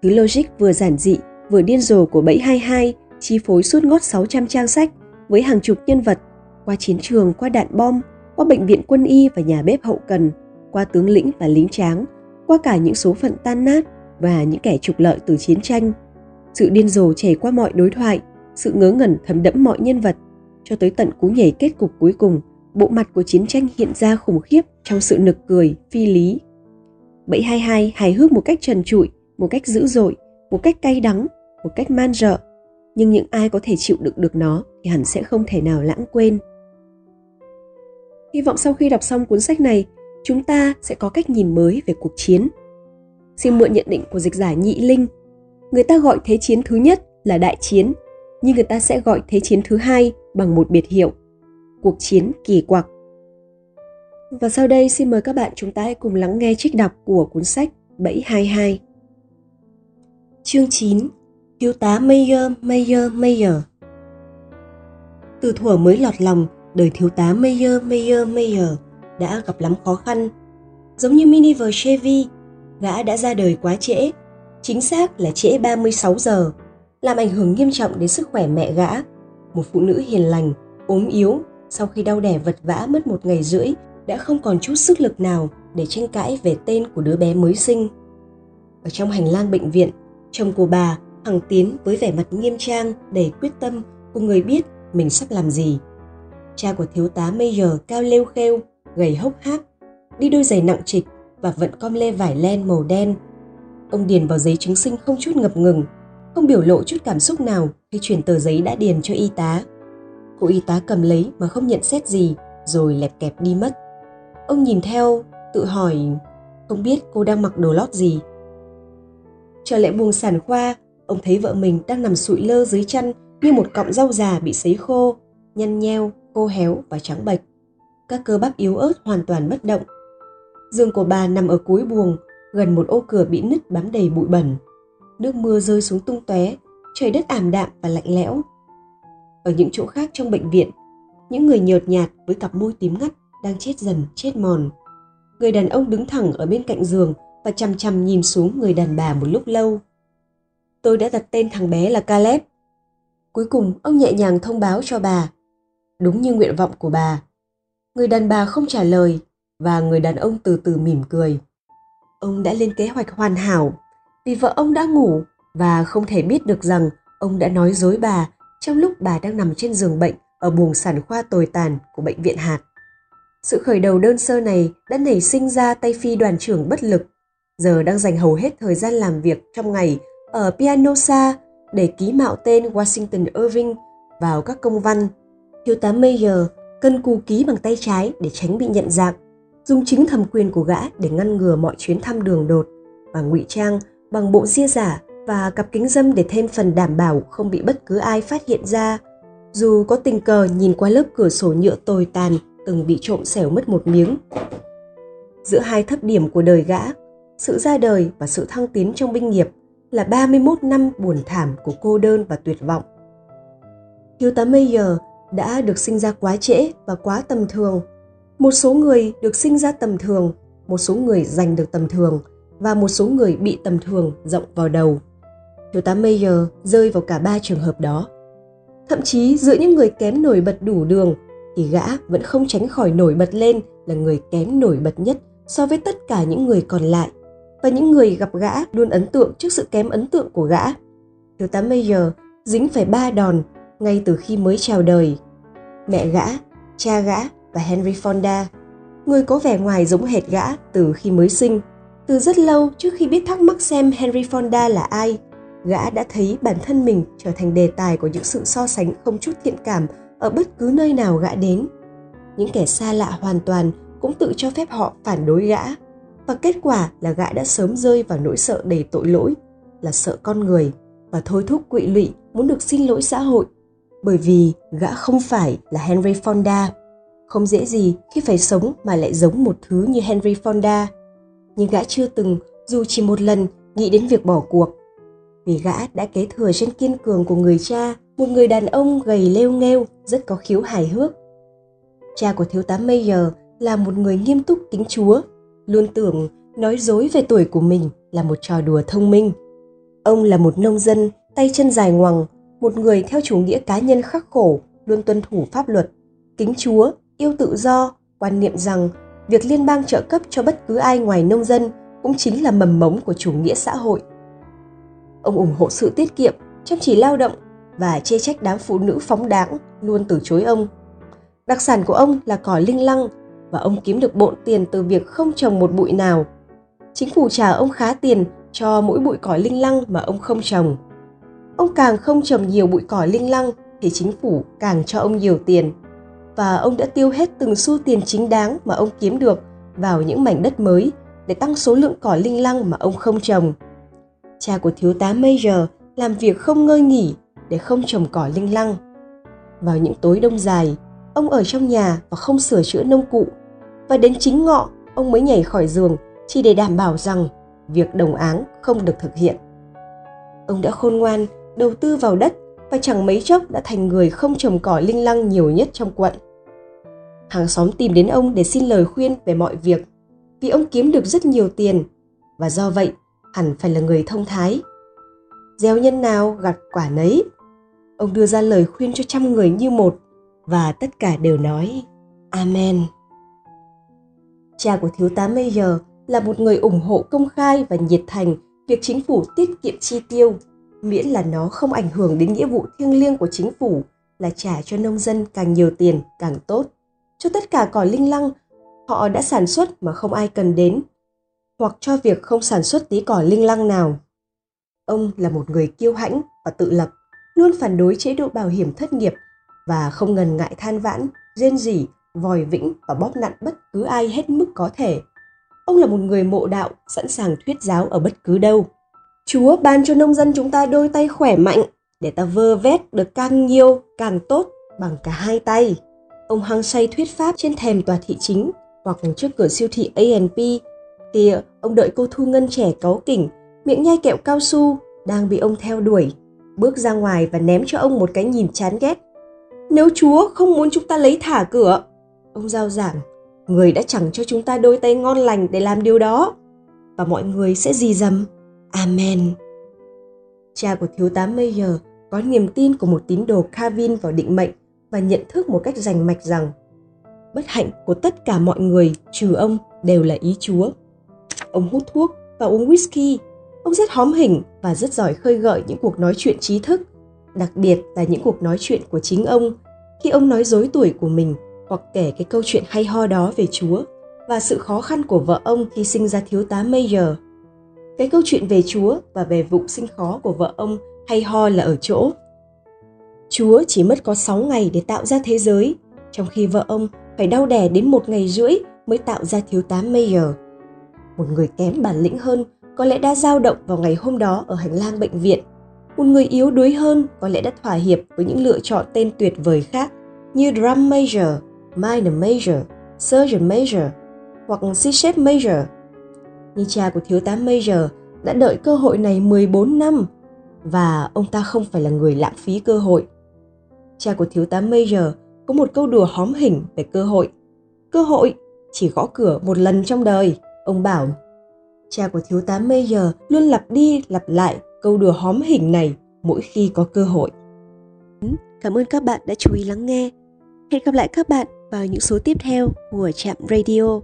Thứ logic vừa giản dị, vừa điên rồ của bẫy 22 chi phối suốt ngót 600 trang sách với hàng chục nhân vật, qua chiến trường, qua đạn bom, qua bệnh viện quân y và nhà bếp hậu cần, qua tướng lĩnh và lính tráng, qua cả những số phận tan nát và những kẻ trục lợi từ chiến tranh. Sự điên rồ chảy qua mọi đối thoại, sự ngớ ngẩn thấm đẫm mọi nhân vật, cho tới tận cú nhảy kết cục cuối cùng, bộ mặt của chiến tranh hiện ra khủng khiếp trong sự nực cười, phi lý. Bẫy 22 hài hước một cách trần trụi, một cách dữ dội, một cách cay đắng, một cách man rợ. Nhưng những ai có thể chịu đựng được nó thì hẳn sẽ không thể nào lãng quên. Hy vọng sau khi đọc xong cuốn sách này, chúng ta sẽ có cách nhìn mới về cuộc chiến. Xin mượn nhận định của dịch giả Nhị Linh. Người ta gọi Thế chiến thứ nhất là đại chiến, nhưng người ta sẽ gọi Thế chiến thứ hai bằng một biệt hiệu, cuộc chiến kỳ quặc. Và sau đây xin mời các bạn chúng ta hãy cùng lắng nghe trích đọc của cuốn sách Bẫy 22. Chương 9. Thiếu tá Meyer. Từ thuở mới lọt lòng, đời thiếu tá Meyer đã gặp lắm khó khăn. Giống như miniver Chevy, gã đã ra đời quá trễ, chính xác là trễ 36 giờ, làm ảnh hưởng nghiêm trọng đến sức khỏe mẹ gã, một phụ nữ hiền lành, ốm yếu, sau khi đau đẻ vật vã mất một ngày rưỡi đã không còn chút sức lực nào để tranh cãi về tên của đứa bé mới sinh. Ở trong hành lang bệnh viện, chồng của bà, Hằng Tiến, với vẻ mặt nghiêm trang, đầy quyết tâm, cùng người biết mình sắp làm gì. Cha của thiếu tá Meyer cao lêu khêu, gầy hốc hác, đi đôi giày nặng trịch, và vẫn com lê vải len màu đen. Ông điền vào giấy chứng sinh không chút ngập ngừng, không biểu lộ chút cảm xúc nào khi chuyển tờ giấy đã điền cho y tá. Cô y tá cầm lấy mà không nhận xét gì, rồi lẹp kẹp đi mất. Ông nhìn theo, tự hỏi không biết cô đang mặc đồ lót gì. Trở lại buồng sản khoa, ông thấy vợ mình đang nằm sụi lơ dưới chăn như một cọng rau già bị sấy khô, nhăn nheo, khô héo và trắng bệch. Các cơ bắp yếu ớt hoàn toàn bất động. Giường của bà nằm ở cuối buồng, gần một ô cửa bị nứt bám đầy bụi bẩn. Nước mưa rơi xuống tung tóe, trời đất ảm đạm và lạnh lẽo. Ở những chỗ khác trong bệnh viện, những người nhợt nhạt với cặp môi tím ngắt đang chết dần, chết mòn. Người đàn ông đứng thẳng ở bên cạnh giường và chằm chằm nhìn xuống người đàn bà một lúc lâu. Tôi đã đặt tên thằng bé là Caleb. Cuối cùng, ông nhẹ nhàng thông báo cho bà. Đúng như nguyện vọng của bà. Người đàn bà không trả lời và người đàn ông từ từ mỉm cười. Ông đã lên kế hoạch hoàn hảo vì vợ ông đã ngủ và không thể biết được rằng ông đã nói dối bà trong lúc bà đang nằm trên giường bệnh ở buồng sản khoa tồi tàn của bệnh viện hạt. Sự khởi đầu đơn sơ này đã nảy sinh ra tay phi đoàn trưởng bất lực, giờ đang dành hầu hết thời gian làm việc trong ngày ở Pianosa để ký mạo tên Washington Irving vào các công văn. Thiếu tá Meyer cần cù ký bằng tay trái để tránh bị nhận dạng, dùng chính thẩm quyền của gã để ngăn ngừa mọi chuyến thăm đường đột và ngụy trang bằng bộ ria giả và cặp kính râm để thêm phần đảm bảo không bị bất cứ ai phát hiện ra, dù có tình cờ nhìn qua lớp cửa sổ nhựa tồi tàn từng bị trộm xẻo mất một miếng. Giữa hai thấp điểm của đời gã, sự ra đời và sự thăng tiến trong binh nghiệp, là 31 năm buồn thảm của cô đơn và tuyệt vọng. Thiếu tá Meyer đã được sinh ra quá trễ và quá tầm thường. Một số người được sinh ra tầm thường, một số người giành được tầm thường và một số người bị tầm thường rộng vào đầu. Thiếu tá Meyer rơi vào cả ba trường hợp đó. Thậm chí giữa những người kém nổi bật đủ đường thì gã vẫn không tránh khỏi nổi bật lên là người kém nổi bật nhất so với tất cả những người còn lại. Và những người gặp gã luôn ấn tượng trước sự kém ấn tượng của gã. Thiếu tá Meyer dính phải 3 đòn ngay từ khi mới chào đời. Mẹ gã, cha gã và Henry Fonda, người có vẻ ngoài giống hệt gã từ khi mới sinh. Từ rất lâu trước khi biết thắc mắc xem Henry Fonda là ai, gã đã thấy bản thân mình trở thành đề tài của những sự so sánh không chút thiện cảm ở bất cứ nơi nào gã đến. Những kẻ xa lạ hoàn toàn cũng tự cho phép họ phản đối gã. Và kết quả là gã đã sớm rơi vào nỗi sợ đầy tội lỗi, là sợ con người và thôi thúc quỵ lụy muốn được xin lỗi xã hội, bởi vì gã không phải là Henry Fonda. Không dễ gì khi phải sống mà lại giống một thứ như Henry Fonda, nhưng gã chưa từng, dù chỉ một lần, nghĩ đến việc bỏ cuộc, vì gã đã kế thừa trên kiên cường của người cha, một người đàn ông gầy lêu nghêu, rất có khiếu hài hước. Cha của thiếu tá Meyer là một người nghiêm túc kính Chúa, luôn tưởng nói dối về tuổi của mình là một trò đùa thông minh. Ông là một nông dân, tay chân dài ngoằng, một người theo chủ nghĩa cá nhân khắc khổ, luôn tuân thủ pháp luật, kính Chúa, yêu tự do, quan niệm rằng việc liên bang trợ cấp cho bất cứ ai ngoài nông dân cũng chính là mầm mống của chủ nghĩa xã hội. Ông ủng hộ sự tiết kiệm, chăm chỉ lao động và chê trách đám phụ nữ phóng đãng luôn từ chối ông. Đặc sản của ông là cỏ linh lăng, và ông kiếm được bộn tiền từ việc không trồng một bụi nào. Chính phủ trả ông khá tiền cho mỗi bụi cỏ linh lăng mà ông không trồng. Ông càng không trồng nhiều bụi cỏ linh lăng thì chính phủ càng cho ông nhiều tiền. Và ông đã tiêu hết từng xu tiền chính đáng mà ông kiếm được vào những mảnh đất mới để tăng số lượng cỏ linh lăng mà ông không trồng. Cha của thiếu tá Meyer làm việc không ngơi nghỉ để không trồng cỏ linh lăng. Vào những tối đông dài, ông ở trong nhà và không sửa chữa nông cụ. Và đến chính ngọ, ông mới nhảy khỏi giường chỉ để đảm bảo rằng việc đồng áng không được thực hiện. Ông đã khôn ngoan, đầu tư vào đất và chẳng mấy chốc đã thành người không trồng cỏ linh lăng nhiều nhất trong quận. Hàng xóm tìm đến ông để xin lời khuyên về mọi việc vì ông kiếm được rất nhiều tiền và do vậy hẳn phải là người thông thái. Gieo nhân nào gặt quả nấy. Ông đưa ra lời khuyên cho 100 người như một và tất cả đều nói Amen. Cha của thiếu tá Meyer là một người ủng hộ công khai và nhiệt thành việc chính phủ tiết kiệm chi tiêu, miễn là nó không ảnh hưởng đến nghĩa vụ thiêng liêng của chính phủ là trả cho nông dân càng nhiều tiền càng tốt, cho tất cả cỏ linh lăng họ đã sản xuất mà không ai cần đến, hoặc cho việc không sản xuất tí cỏ linh lăng nào. Ông là một người kiêu hãnh và tự lập, luôn phản đối chế độ bảo hiểm thất nghiệp và không ngần ngại than vãn, rên rỉ, vòi vĩnh và bóp nặn bất cứ ai hết mức có thể. Ông là một người mộ đạo, sẵn sàng thuyết giáo ở bất cứ đâu. Chúa ban cho nông dân chúng ta đôi tay khỏe mạnh, để ta vơ vét được càng nhiều, càng tốt bằng cả hai tay. Ông hăng say thuyết pháp trên thềm tòa thị chính hoặc trước cửa siêu thị A&P. Kìa, ông đợi cô thu ngân trẻ cáu kỉnh, miệng nhai kẹo cao su, đang bị ông theo đuổi, bước ra ngoài và ném cho ông một cái nhìn chán ghét. Nếu Chúa không muốn chúng ta lấy thả cửa, ông rao giảng, người đã chẳng cho chúng ta đôi tay ngon lành để làm điều đó. Và mọi người sẽ rì rầm, Amen. Cha của thiếu tá Meyer có niềm tin của một tín đồ Calvin vào định mệnh và nhận thức một cách rành mạch rằng bất hạnh của tất cả mọi người trừ ông đều là ý Chúa. Ông hút thuốc và uống whisky. Ông rất hóm hỉnh và rất giỏi khơi gợi những cuộc nói chuyện trí thức, đặc biệt là những cuộc nói chuyện của chính ông, khi ông nói dối tuổi của mình hoặc kể cái câu chuyện hay ho đó về Chúa và sự khó khăn của vợ ông khi sinh ra thiếu tá Meyer. Cái câu chuyện về Chúa và về vụ sinh khó của vợ ông hay ho là ở chỗ Chúa chỉ mất có 6 ngày để tạo ra thế giới, trong khi vợ ông phải đau đẻ đến 1 ngày rưỡi mới tạo ra thiếu tá Meyer. Một người kém bản lĩnh hơn có lẽ đã dao động vào ngày hôm đó ở hành lang bệnh viện. Một người yếu đuối hơn có lẽ đã thỏa hiệp với những lựa chọn tên tuyệt vời khác như Drum Major, Minor Major, Surgeon Major hoặc C-Shape Major. Như cha của thiếu tá Major đã đợi cơ hội này 14 năm và ông ta không phải là người lãng phí cơ hội. Cha của thiếu tá Major có một câu đùa hóm hỉnh về cơ hội. Cơ hội chỉ gõ cửa một lần trong đời, ông bảo. Cha của thiếu tá Meyer luôn lặp đi lặp lại câu đùa hóm hỉnh này mỗi khi có cơ hội. Cảm ơn các bạn đã chú ý lắng nghe. Hẹn gặp lại các bạn vào những số tiếp theo của Trạm Radio.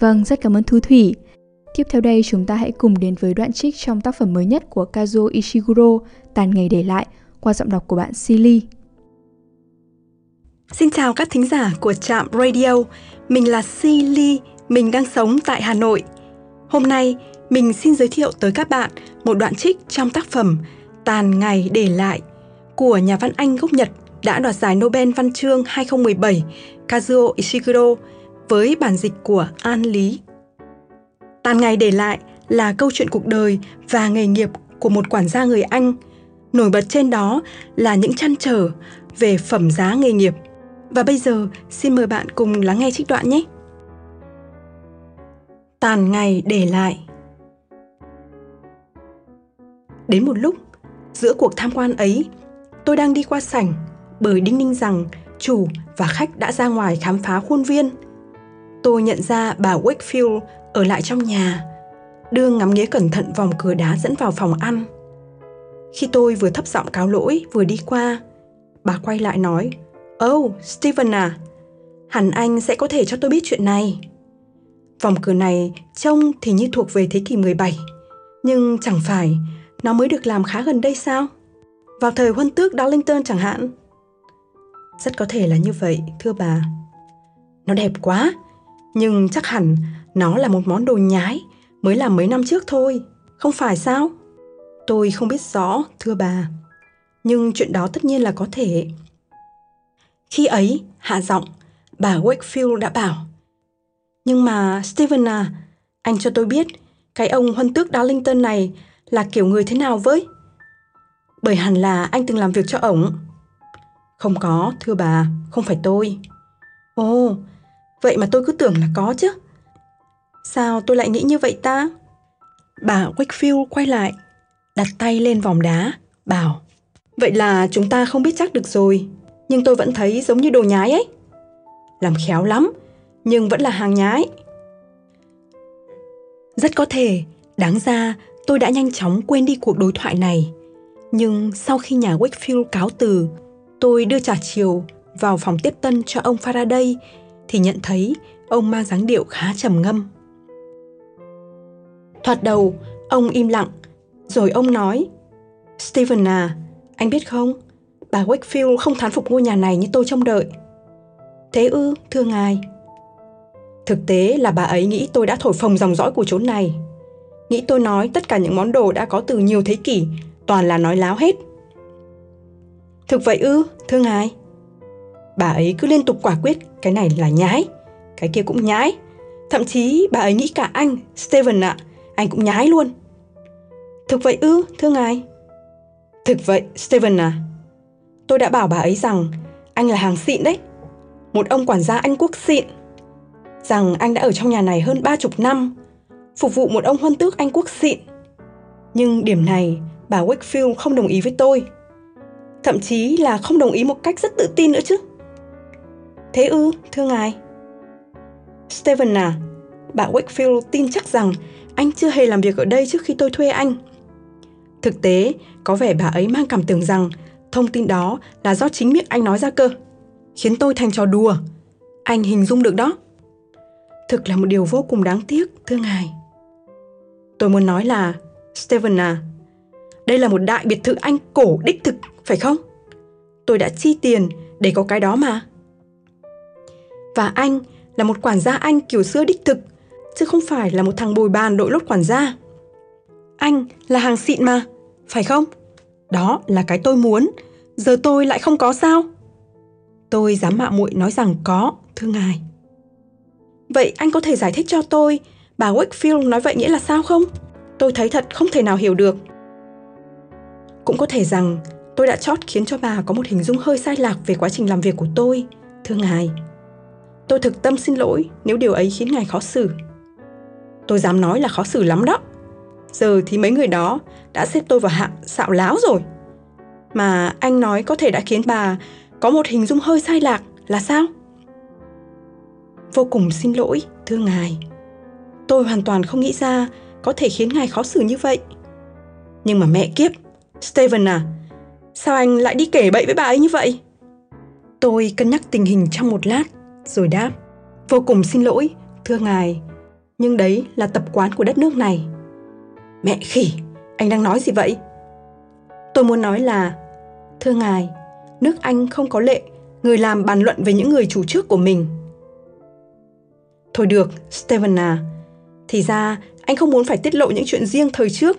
Vâng, rất cảm ơn Thu Thủy. Tiếp theo đây chúng ta hãy cùng đến với đoạn trích trong tác phẩm mới nhất của Kazuo Ishiguro, Tàn Ngày Để Lại, qua giọng đọc của bạn Silly. Xin chào các thính giả của Trạm Radio, mình là Silly, mình đang sống tại Hà Nội. Hôm nay mình xin giới thiệu tới các bạn một đoạn trích trong tác phẩm Tàn Ngày Để Lại của nhà văn Anh gốc Nhật đã đoạt giải Nobel Văn chương 2017 Kazuo Ishiguro, với bản dịch của An Lý. Tàn Ngày Để Lại là câu chuyện cuộc đời và nghề nghiệp của một quản gia người Anh. Nổi bật trên đó là những trăn trở về phẩm giá nghề nghiệp. Và bây giờ xin mời bạn cùng lắng nghe trích đoạn nhé. Tàn Ngày Để Lại. Đến một lúc, giữa cuộc tham quan ấy, tôi đang đi qua sảnh bởi đinh ninh rằng chủ và khách đã ra ngoài khám phá khuôn viên. Tôi nhận ra bà Wakefield ở lại trong nhà, đưa ngắm nghía cẩn thận vòng cửa đá dẫn vào phòng ăn. Khi tôi vừa thấp giọng cáo lỗi vừa đi qua, bà quay lại nói, "Oh, Stephen à, hẳn anh sẽ có thể cho tôi biết chuyện này." Vòng cửa này trông thì như thuộc về thế kỷ 17, nhưng chẳng phải nó mới được làm khá gần đây sao? Vào thời huân tước Darlington chẳng hạn. Rất có thể là như vậy, thưa bà. Nó đẹp quá, nhưng chắc hẳn nó là một món đồ nhái mới làm mấy năm trước thôi, không phải sao? Tôi không biết rõ, thưa bà, nhưng chuyện đó tất nhiên là có thể. Khi ấy, hạ giọng, bà Wakefield đã bảo, "Nhưng mà Stephen à, anh cho tôi biết cái ông huân tước Darlington này là kiểu người thế nào với? Bởi hẳn là anh từng làm việc cho ổng." "Không có, thưa bà, không phải tôi." "Ồ, vậy mà tôi cứ tưởng là có chứ. Sao tôi lại nghĩ như vậy ta?" Bà Wakefield quay lại, đặt tay lên vòng đá, bảo, "Vậy là chúng ta không biết chắc được rồi, nhưng tôi vẫn thấy giống như đồ nhái ấy. Làm khéo lắm, nhưng vẫn là hàng nhái." Rất có thể, đáng ra tôi đã nhanh chóng quên đi cuộc đối thoại này. Nhưng sau khi nhà Wakefield cáo từ, tôi đưa trà chiều vào phòng tiếp tân cho ông Faraday thì nhận thấy ông mang dáng điệu khá trầm ngâm. Thoạt đầu, ông im lặng, rồi ông nói: "Stephen à, anh biết không, bà Wakefield không thán phục ngôi nhà này như tôi trông đợi." "Thế ư, thưa ngài?" "Thực tế là bà ấy nghĩ tôi đã thổi phồng dòng dõi của chốn này. Nghĩ tôi nói tất cả những món đồ đã có từ nhiều thế kỷ, toàn là nói láo hết." "Thực vậy ư, thưa ngài?" "Bà ấy cứ liên tục quả quyết, cái này là nhái, cái kia cũng nhái. Thậm chí bà ấy nghĩ cả anh, Stephen ạ, anh cũng nhái luôn." "Thực vậy ư, thưa ngài?" "Thực vậy, Stephen à. Tôi đã bảo bà ấy rằng anh là hàng xịn đấy, một ông quản gia Anh Quốc xịn, rằng anh đã ở trong nhà này hơn 30 năm, phục vụ một ông huân tước Anh Quốc xịn. Nhưng điểm này bà Wakefield không đồng ý với tôi. Thậm chí là không đồng ý một cách rất tự tin nữa chứ." "Thế ư, thưa ngài?" "Stephen à, bà Wakefield tin chắc rằng anh chưa hề làm việc ở đây trước khi tôi thuê anh. Thực tế, có vẻ bà ấy mang cảm tưởng rằng thông tin đó là do chính miệng anh nói ra cơ, khiến tôi thành trò đùa. Anh hình dung được đó. Thực là một điều vô cùng đáng tiếc, thưa ngài." "Tôi muốn nói là, Stephen à, đây là một đại biệt thự Anh cổ đích thực, phải không? Tôi đã chi tiền để có cái đó mà. Và anh là một quản gia Anh kiểu xưa đích thực, chứ không phải là một thằng bồi bàn đội lốt quản gia. Anh là hàng xịn mà, phải không? Đó là cái tôi muốn. Giờ tôi lại không có sao?" "Tôi dám mạo muội nói rằng có, thưa ngài." "Vậy anh có thể giải thích cho tôi bà Wakefield nói vậy nghĩa là sao không? Tôi thấy thật không thể nào hiểu được." "Cũng có thể rằng tôi đã chót khiến cho bà có một hình dung hơi sai lạc về quá trình làm việc của tôi, thưa ngài. Tôi thực tâm xin lỗi nếu điều ấy khiến ngài khó xử. Tôi dám nói là khó xử lắm đó. Giờ thì mấy người đó đã xếp tôi vào hạng xạo láo rồi. Mà anh nói có thể đã khiến bà có một hình dung hơi sai lạc là sao?" "Vô cùng xin lỗi, thưa ngài. Tôi hoàn toàn không nghĩ ra có thể khiến ngài khó xử như vậy. Nhưng mà mẹ kiếp, Stephen à, sao anh lại đi kể bậy với bà ấy như vậy?" Tôi cân nhắc tình hình trong một lát, rồi đáp: "Vô cùng xin lỗi, thưa ngài. Nhưng đấy là tập quán của đất nước này." "Mẹ khỉ, anh đang nói gì vậy?" "Tôi muốn nói là, thưa ngài, nước Anh không có lệ người làm bàn luận về những người chủ trước của mình." "Thôi được, Stephen à, thì ra anh không muốn phải tiết lộ những chuyện riêng thời trước.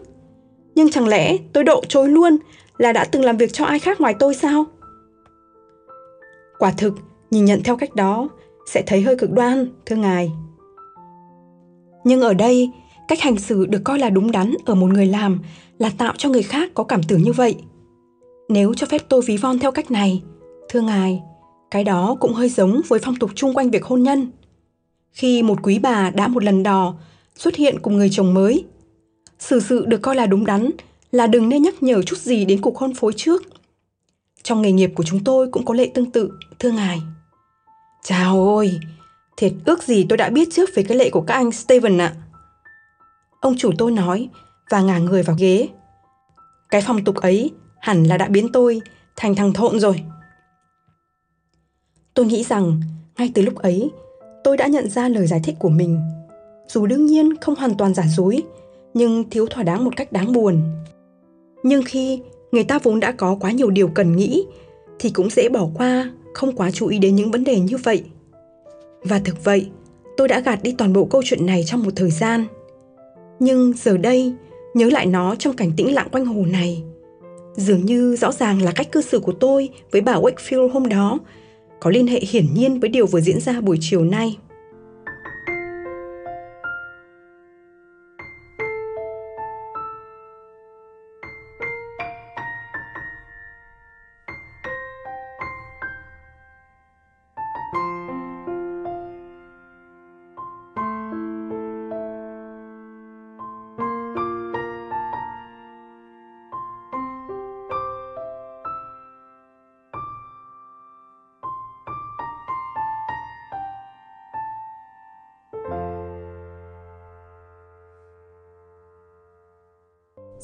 Nhưng chẳng lẽ tôi độ chối luôn là đã từng làm việc cho ai khác ngoài tôi sao?" "Quả thực, nhìn nhận theo cách đó sẽ thấy hơi cực đoan, thưa ngài. Nhưng ở đây, cách hành xử được coi là đúng đắn ở một người làm là tạo cho người khác có cảm tưởng như vậy. Nếu cho phép tôi ví von theo cách này, thưa ngài, cái đó cũng hơi giống với phong tục chung quanh việc hôn nhân. Khi một quý bà đã một lần đò xuất hiện cùng người chồng mới, xử sự được coi là đúng đắn là đừng nên nhắc nhở chút gì đến cuộc hôn phối trước. Trong nghề nghiệp của chúng tôi cũng có lệ tương tự, thưa ngài." "Chào ôi, thiệt ước gì tôi đã biết trước về cái lệ của các anh, Stephen ạ." Ông chủ tôi nói và ngả người vào ghế. "Cái phong tục ấy hẳn là đã biến tôi thành thằng thộn rồi." Tôi nghĩ rằng ngay từ lúc ấy tôi đã nhận ra lời giải thích của mình, dù đương nhiên không hoàn toàn giả dối, nhưng thiếu thỏa đáng một cách đáng buồn. Nhưng khi người ta vốn đã có quá nhiều điều cần nghĩ thì cũng dễ bỏ qua, không quá chú ý đến những vấn đề như vậy. Và thực vậy, tôi đã gạt đi toàn bộ câu chuyện này trong một thời gian. Nhưng giờ đây, nhớ lại nó trong cảnh tĩnh lặng quanh hồ này, dường như rõ ràng là cách cư xử của tôi với bà Wakefield hôm đó có liên hệ hiển nhiên với điều vừa diễn ra buổi chiều nay.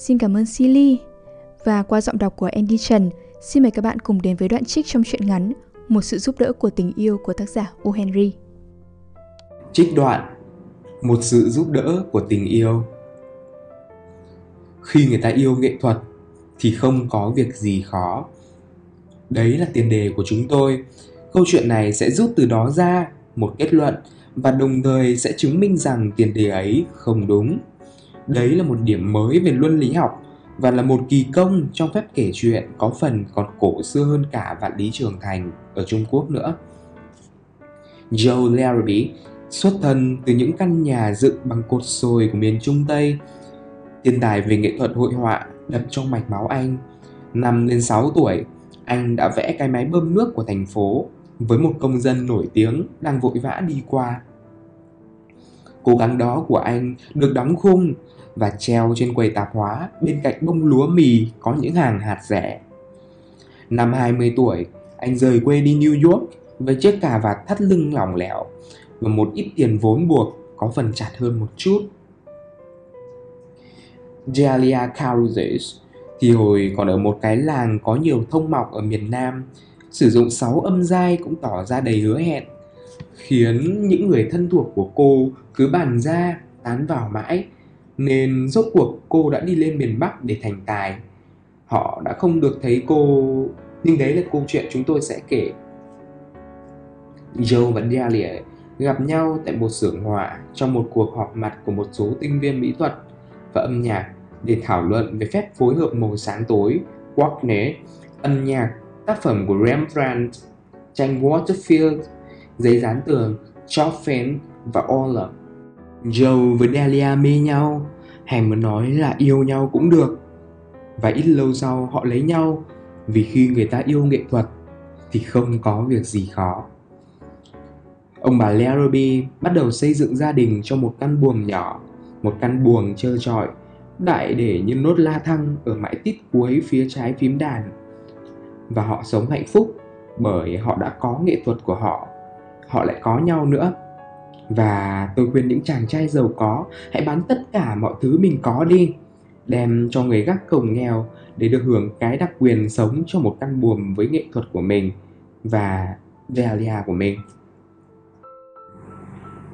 Xin cảm ơn Silly. Và qua giọng đọc của Andy Trần, xin mời các bạn cùng đến với đoạn trích trong truyện ngắn một sự giúp đỡ của tình yêu của tác giả O. Henry. Trích đoạn: một sự giúp đỡ của tình yêu. Khi người ta yêu nghệ thuật thì không có việc gì khó. Đấy là tiền đề của chúng tôi. Câu chuyện này sẽ rút từ đó ra một kết luận và đồng thời sẽ chứng minh rằng tiền đề ấy không đúng. Đấy là một điểm mới về luân lý học và là một kỳ công trong phép kể chuyện có phần còn cổ xưa hơn cả Vạn Lý Trường Thành ở Trung Quốc nữa. Joe Larrabee xuất thân từ những căn nhà dựng bằng cột sồi của miền Trung Tây. Thiên tài về nghệ thuật hội họa đập trong mạch máu anh. 5 đến 6 tuổi, anh đã vẽ cái máy bơm nước của thành phố với một công dân nổi tiếng đang vội vã đi qua. Cố gắng đó của anh được đóng khung và treo trên quầy tạp hóa bên cạnh bông lúa mì có những hàng hạt rẻ. 20 tuổi, anh rời quê đi New York với chiếc cà vạt thắt lưng lỏng lẻo và một ít tiền vốn buộc có phần chặt hơn một chút. Delia thì hồi còn ở một cái làng có nhiều thông mọc ở miền Nam, sử dụng 6 âm giai cũng tỏ ra đầy hứa hẹn, khiến những người thân thuộc của cô cứ bàn ra, tán vào mãi, nên rốt cuộc cô đã đi lên miền Bắc để thành tài. Họ đã không được thấy cô, nhưng đấy là câu chuyện chúng tôi sẽ kể. Joe và Delia gặp nhau tại một xưởng họa trong một cuộc họp mặt của một số tinh viên mỹ thuật và âm nhạc để thảo luận về phép phối hợp màu sáng tối, Wagner, âm nhạc, tác phẩm của Rembrandt, tranh Waterfield, giấy dán tường, Chopin và Orlov. Joe với Delia mê nhau, hay muốn nói là yêu nhau cũng được. Và ít lâu sau họ lấy nhau, vì khi người ta yêu nghệ thuật thì không có việc gì khó. Ông bà Larrabee bắt đầu xây dựng gia đình trong một căn buồng nhỏ, một căn buồng trơ trọi, đại để như nốt la thăng ở mãi tít cuối phía trái phím đàn. Và họ sống hạnh phúc bởi họ đã có nghệ thuật của họ. Họ lại có nhau nữa. Và tôi khuyên những chàng trai giàu có hãy bán tất cả mọi thứ mình có đi, đem cho người gác cổng nghèo để được hưởng cái đặc quyền sống trong một căn buồng với nghệ thuật của mình và Delia của mình.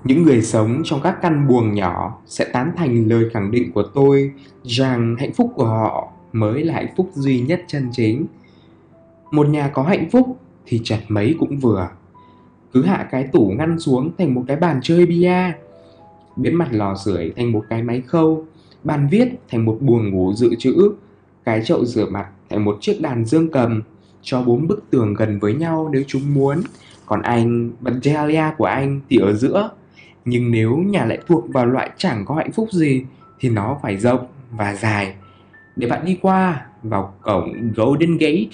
Những người sống trong các căn buồng nhỏ sẽ tán thành lời khẳng định của tôi rằng hạnh phúc của họ mới là hạnh phúc duy nhất chân chính. Một nhà có hạnh phúc thì chật mấy cũng vừa. Cứ hạ cái tủ ngăn xuống thành một cái bàn chơi bia, biến mặt lò sưởi thành một cái máy khâu, bàn viết thành một buồng ngủ dự trữ, cái chậu rửa mặt thành một chiếc đàn dương cầm, cho 4 bức tường gần với nhau nếu chúng muốn. Còn anh, bạn Delia của anh thì ở giữa. Nhưng nếu nhà lại thuộc vào loại chẳng có hạnh phúc gì thì nó phải rộng và dài, để bạn đi qua, vào cổng Golden Gate,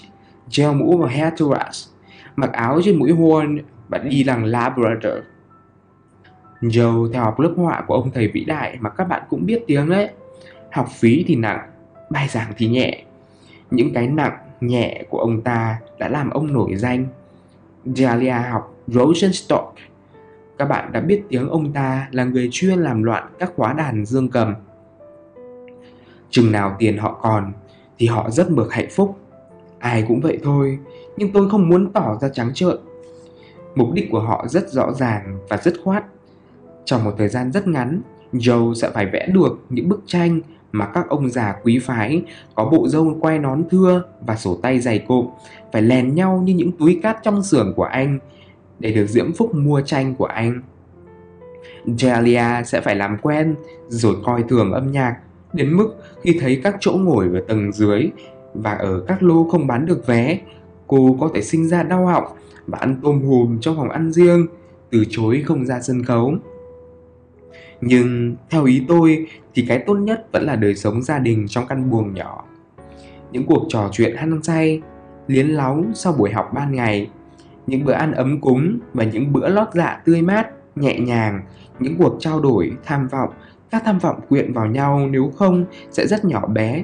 treo mũ vào Hatteras, mặc áo trên mũi Horn, bạn đi làng Labrador. Joe theo học lớp họa của ông thầy vĩ đại mà các bạn cũng biết tiếng đấy. Học phí thì nặng, bài giảng thì nhẹ. Những cái nặng, nhẹ của ông ta đã làm ông nổi danh. Delia học Rosenstock. Các bạn đã biết tiếng ông ta là người chuyên làm loạn các khóa đàn dương cầm. Chừng nào tiền họ còn thì họ rất mực hạnh phúc. Ai cũng vậy thôi, nhưng tôi không muốn tỏ ra trắng trợn. Mục đích của họ rất rõ ràng và dứt khoát. Trong một thời gian rất ngắn, Joe sẽ phải vẽ được những bức tranh mà các ông già quý phái có bộ râu quai nón thưa và sổ tay dày cộm phải lèn nhau như những túi cát trong xưởng của anh để được diễm phúc mua tranh của anh. Delia sẽ phải làm quen rồi coi thường âm nhạc đến mức khi thấy các chỗ ngồi ở tầng dưới và ở các lô không bán được vé, cô có thể sinh ra đau họng và ăn tôm hùm trong phòng ăn riêng, từ chối không ra sân khấu. Nhưng theo ý tôi thì cái tốt nhất vẫn là đời sống gia đình trong căn buồng nhỏ. Những cuộc trò chuyện hăng say, liến láu sau buổi học ban ngày, những bữa ăn ấm cúng và những bữa lót dạ tươi mát, nhẹ nhàng, những cuộc trao đổi, tham vọng, các tham vọng quyện vào nhau nếu không sẽ rất nhỏ bé,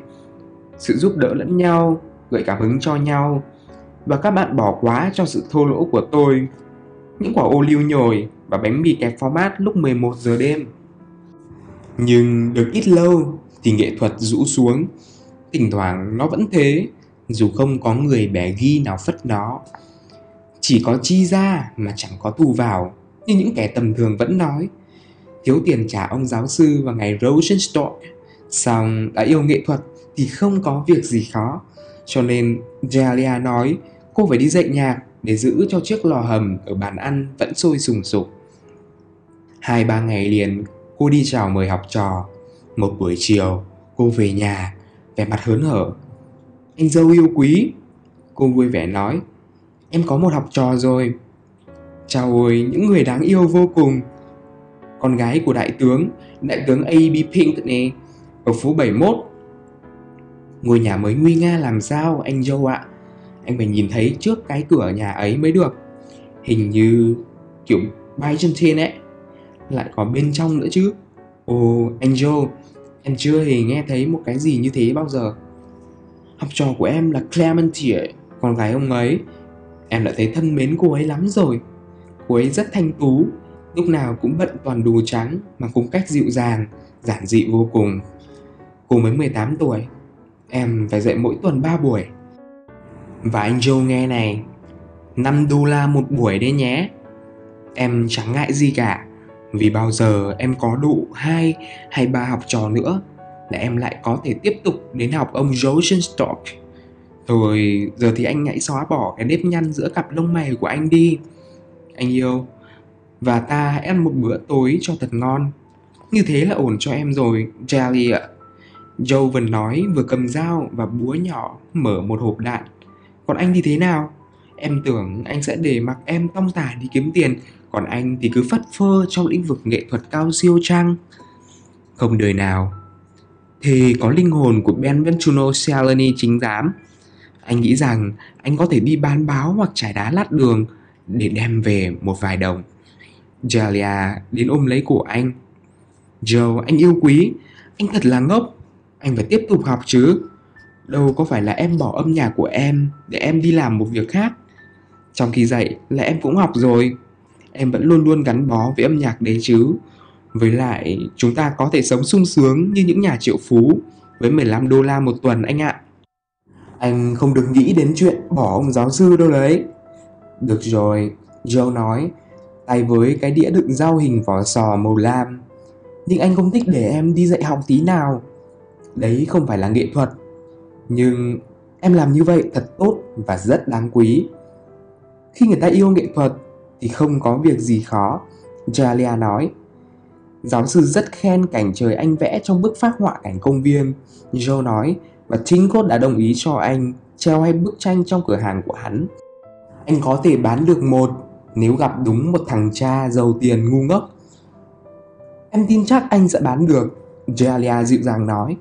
sự giúp đỡ lẫn nhau, gợi cảm hứng cho nhau. Và các bạn bỏ quá cho sự thô lỗ của tôi, những quả ô liu nhồi và bánh mì kẹp format lúc 11 giờ đêm. Nhưng được ít lâu thì nghệ thuật rũ xuống. Thỉnh thoảng nó vẫn thế, dù không có người bẻ ghi nào phất nó. Chỉ có chi ra mà chẳng có thu vào, như những kẻ tầm thường vẫn nói. Thiếu tiền trả ông giáo sư vào ngày Rosenstock, xong đã yêu nghệ thuật thì không có việc gì khó. Cho nên Delia nói cô phải đi dạy nhạc để giữ cho chiếc lò hầm ở bàn ăn vẫn sôi sùng sục. 2-3 ngày liền cô đi chào mời học trò. Một buổi chiều cô về nhà, vẻ mặt hớn hở. Anh dâu yêu quý, cô vui vẻ nói, em có một học trò rồi. Chào ôi, những người đáng yêu vô cùng. Con gái của đại tướng A.B. Pink này, ở phố 71. Ngôi nhà mới nguy nga làm sao anh Joe ạ. Anh phải nhìn thấy trước cái cửa nhà ấy mới được. Hình như kiểu Byzantine ấy. Lại có bên trong nữa chứ. Ồ, anh Joe, em chưa hề nghe thấy một cái gì như thế bao giờ. Học trò của em là Clementine, con gái ông ấy. Em đã thấy thân mến cô ấy lắm rồi. Cô ấy rất thanh tú, lúc nào cũng bận toàn đồ trắng mà cùng cách dịu dàng, giản dị vô cùng. Cô mới 18 tuổi. Em phải dạy mỗi tuần 3 buổi. Và anh Joe nghe này, $5 một buổi đấy nhé. Em chẳng ngại gì cả, vì bao giờ em có đủ 2 hay 3 học trò nữa là em lại có thể tiếp tục đến học ông Rosenstock. Thôi, giờ thì anh hãy xóa bỏ cái nếp nhăn giữa cặp lông mày của anh đi, anh yêu. Và ta hãy ăn một bữa tối cho thật ngon. Như thế là ổn cho em rồi, Jelly ạ. Joe vừa nói vừa cầm dao và búa nhỏ mở một hộp đạn. Còn anh thì thế nào? Em tưởng anh sẽ để mặc em tông tả đi kiếm tiền, còn anh thì cứ phất phơ trong lĩnh vực nghệ thuật cao siêu chăng? Không đời nào. Thì có linh hồn của Benvenuto Cellini chính giám. Anh nghĩ rằng anh có thể đi bán báo hoặc trải đá lát đường để đem về một vài đồng. Delia đến ôm lấy cổ anh. Joe, anh yêu quý, anh thật là ngốc. Anh phải tiếp tục học chứ. Đâu có phải là em bỏ âm nhạc của em để em đi làm một việc khác. Trong khi dạy là em cũng học rồi. Em vẫn luôn luôn gắn bó với âm nhạc đấy chứ. Với lại chúng ta có thể sống sung sướng như những nhà triệu phú với $15 một tuần anh ạ. Anh không được nghĩ đến chuyện bỏ ông giáo sư đâu đấy. Được rồi, Joe nói, tay với cái đĩa đựng rau hình vỏ sò màu lam. Nhưng anh không thích để em đi dạy học tí nào. Đấy không phải là nghệ thuật. Nhưng em làm như vậy thật tốt và rất đáng quý. Khi người ta yêu nghệ thuật thì không có việc gì khó, Jalia nói. Giáo sư rất khen cảnh trời anh vẽ trong bức phác họa cảnh công viên, Joe nói. Và chính cô đã đồng ý cho anh treo hai bức tranh trong cửa hàng của hắn. Anh có thể bán được một nếu gặp đúng một thằng cha giàu tiền ngu ngốc. Em tin chắc anh sẽ bán được, Delia dịu dàng nói.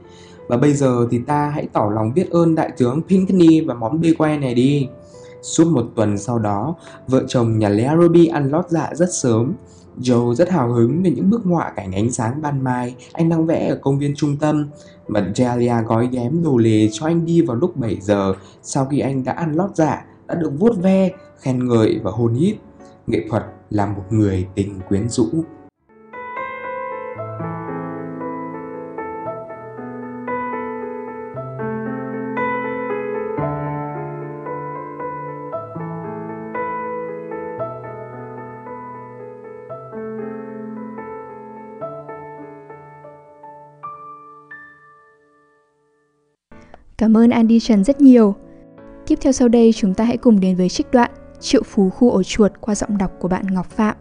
Và bây giờ thì ta hãy tỏ lòng biết ơn đại tướng Pinkney và món bê que này đi. Suốt một tuần sau đó, vợ chồng nhà Larrabee ăn lót dạ rất sớm. Joe rất hào hứng về những bức họa cảnh ánh sáng ban mai anh đang vẽ ở công viên trung tâm. Mà Delia gói ghém đồ lề cho anh đi vào lúc 7 giờ sau khi anh đã ăn lót dạ, đã được vuốt ve, khen ngợi và hôn hít. Nghệ thuật là một người tình quyến rũ. Cảm ơn Andition rất nhiều. Tiếp theo sau đây chúng ta hãy cùng đến với trích đoạn Triệu Phú Khu Ổ Chuột qua giọng đọc của bạn Ngọc Phạm.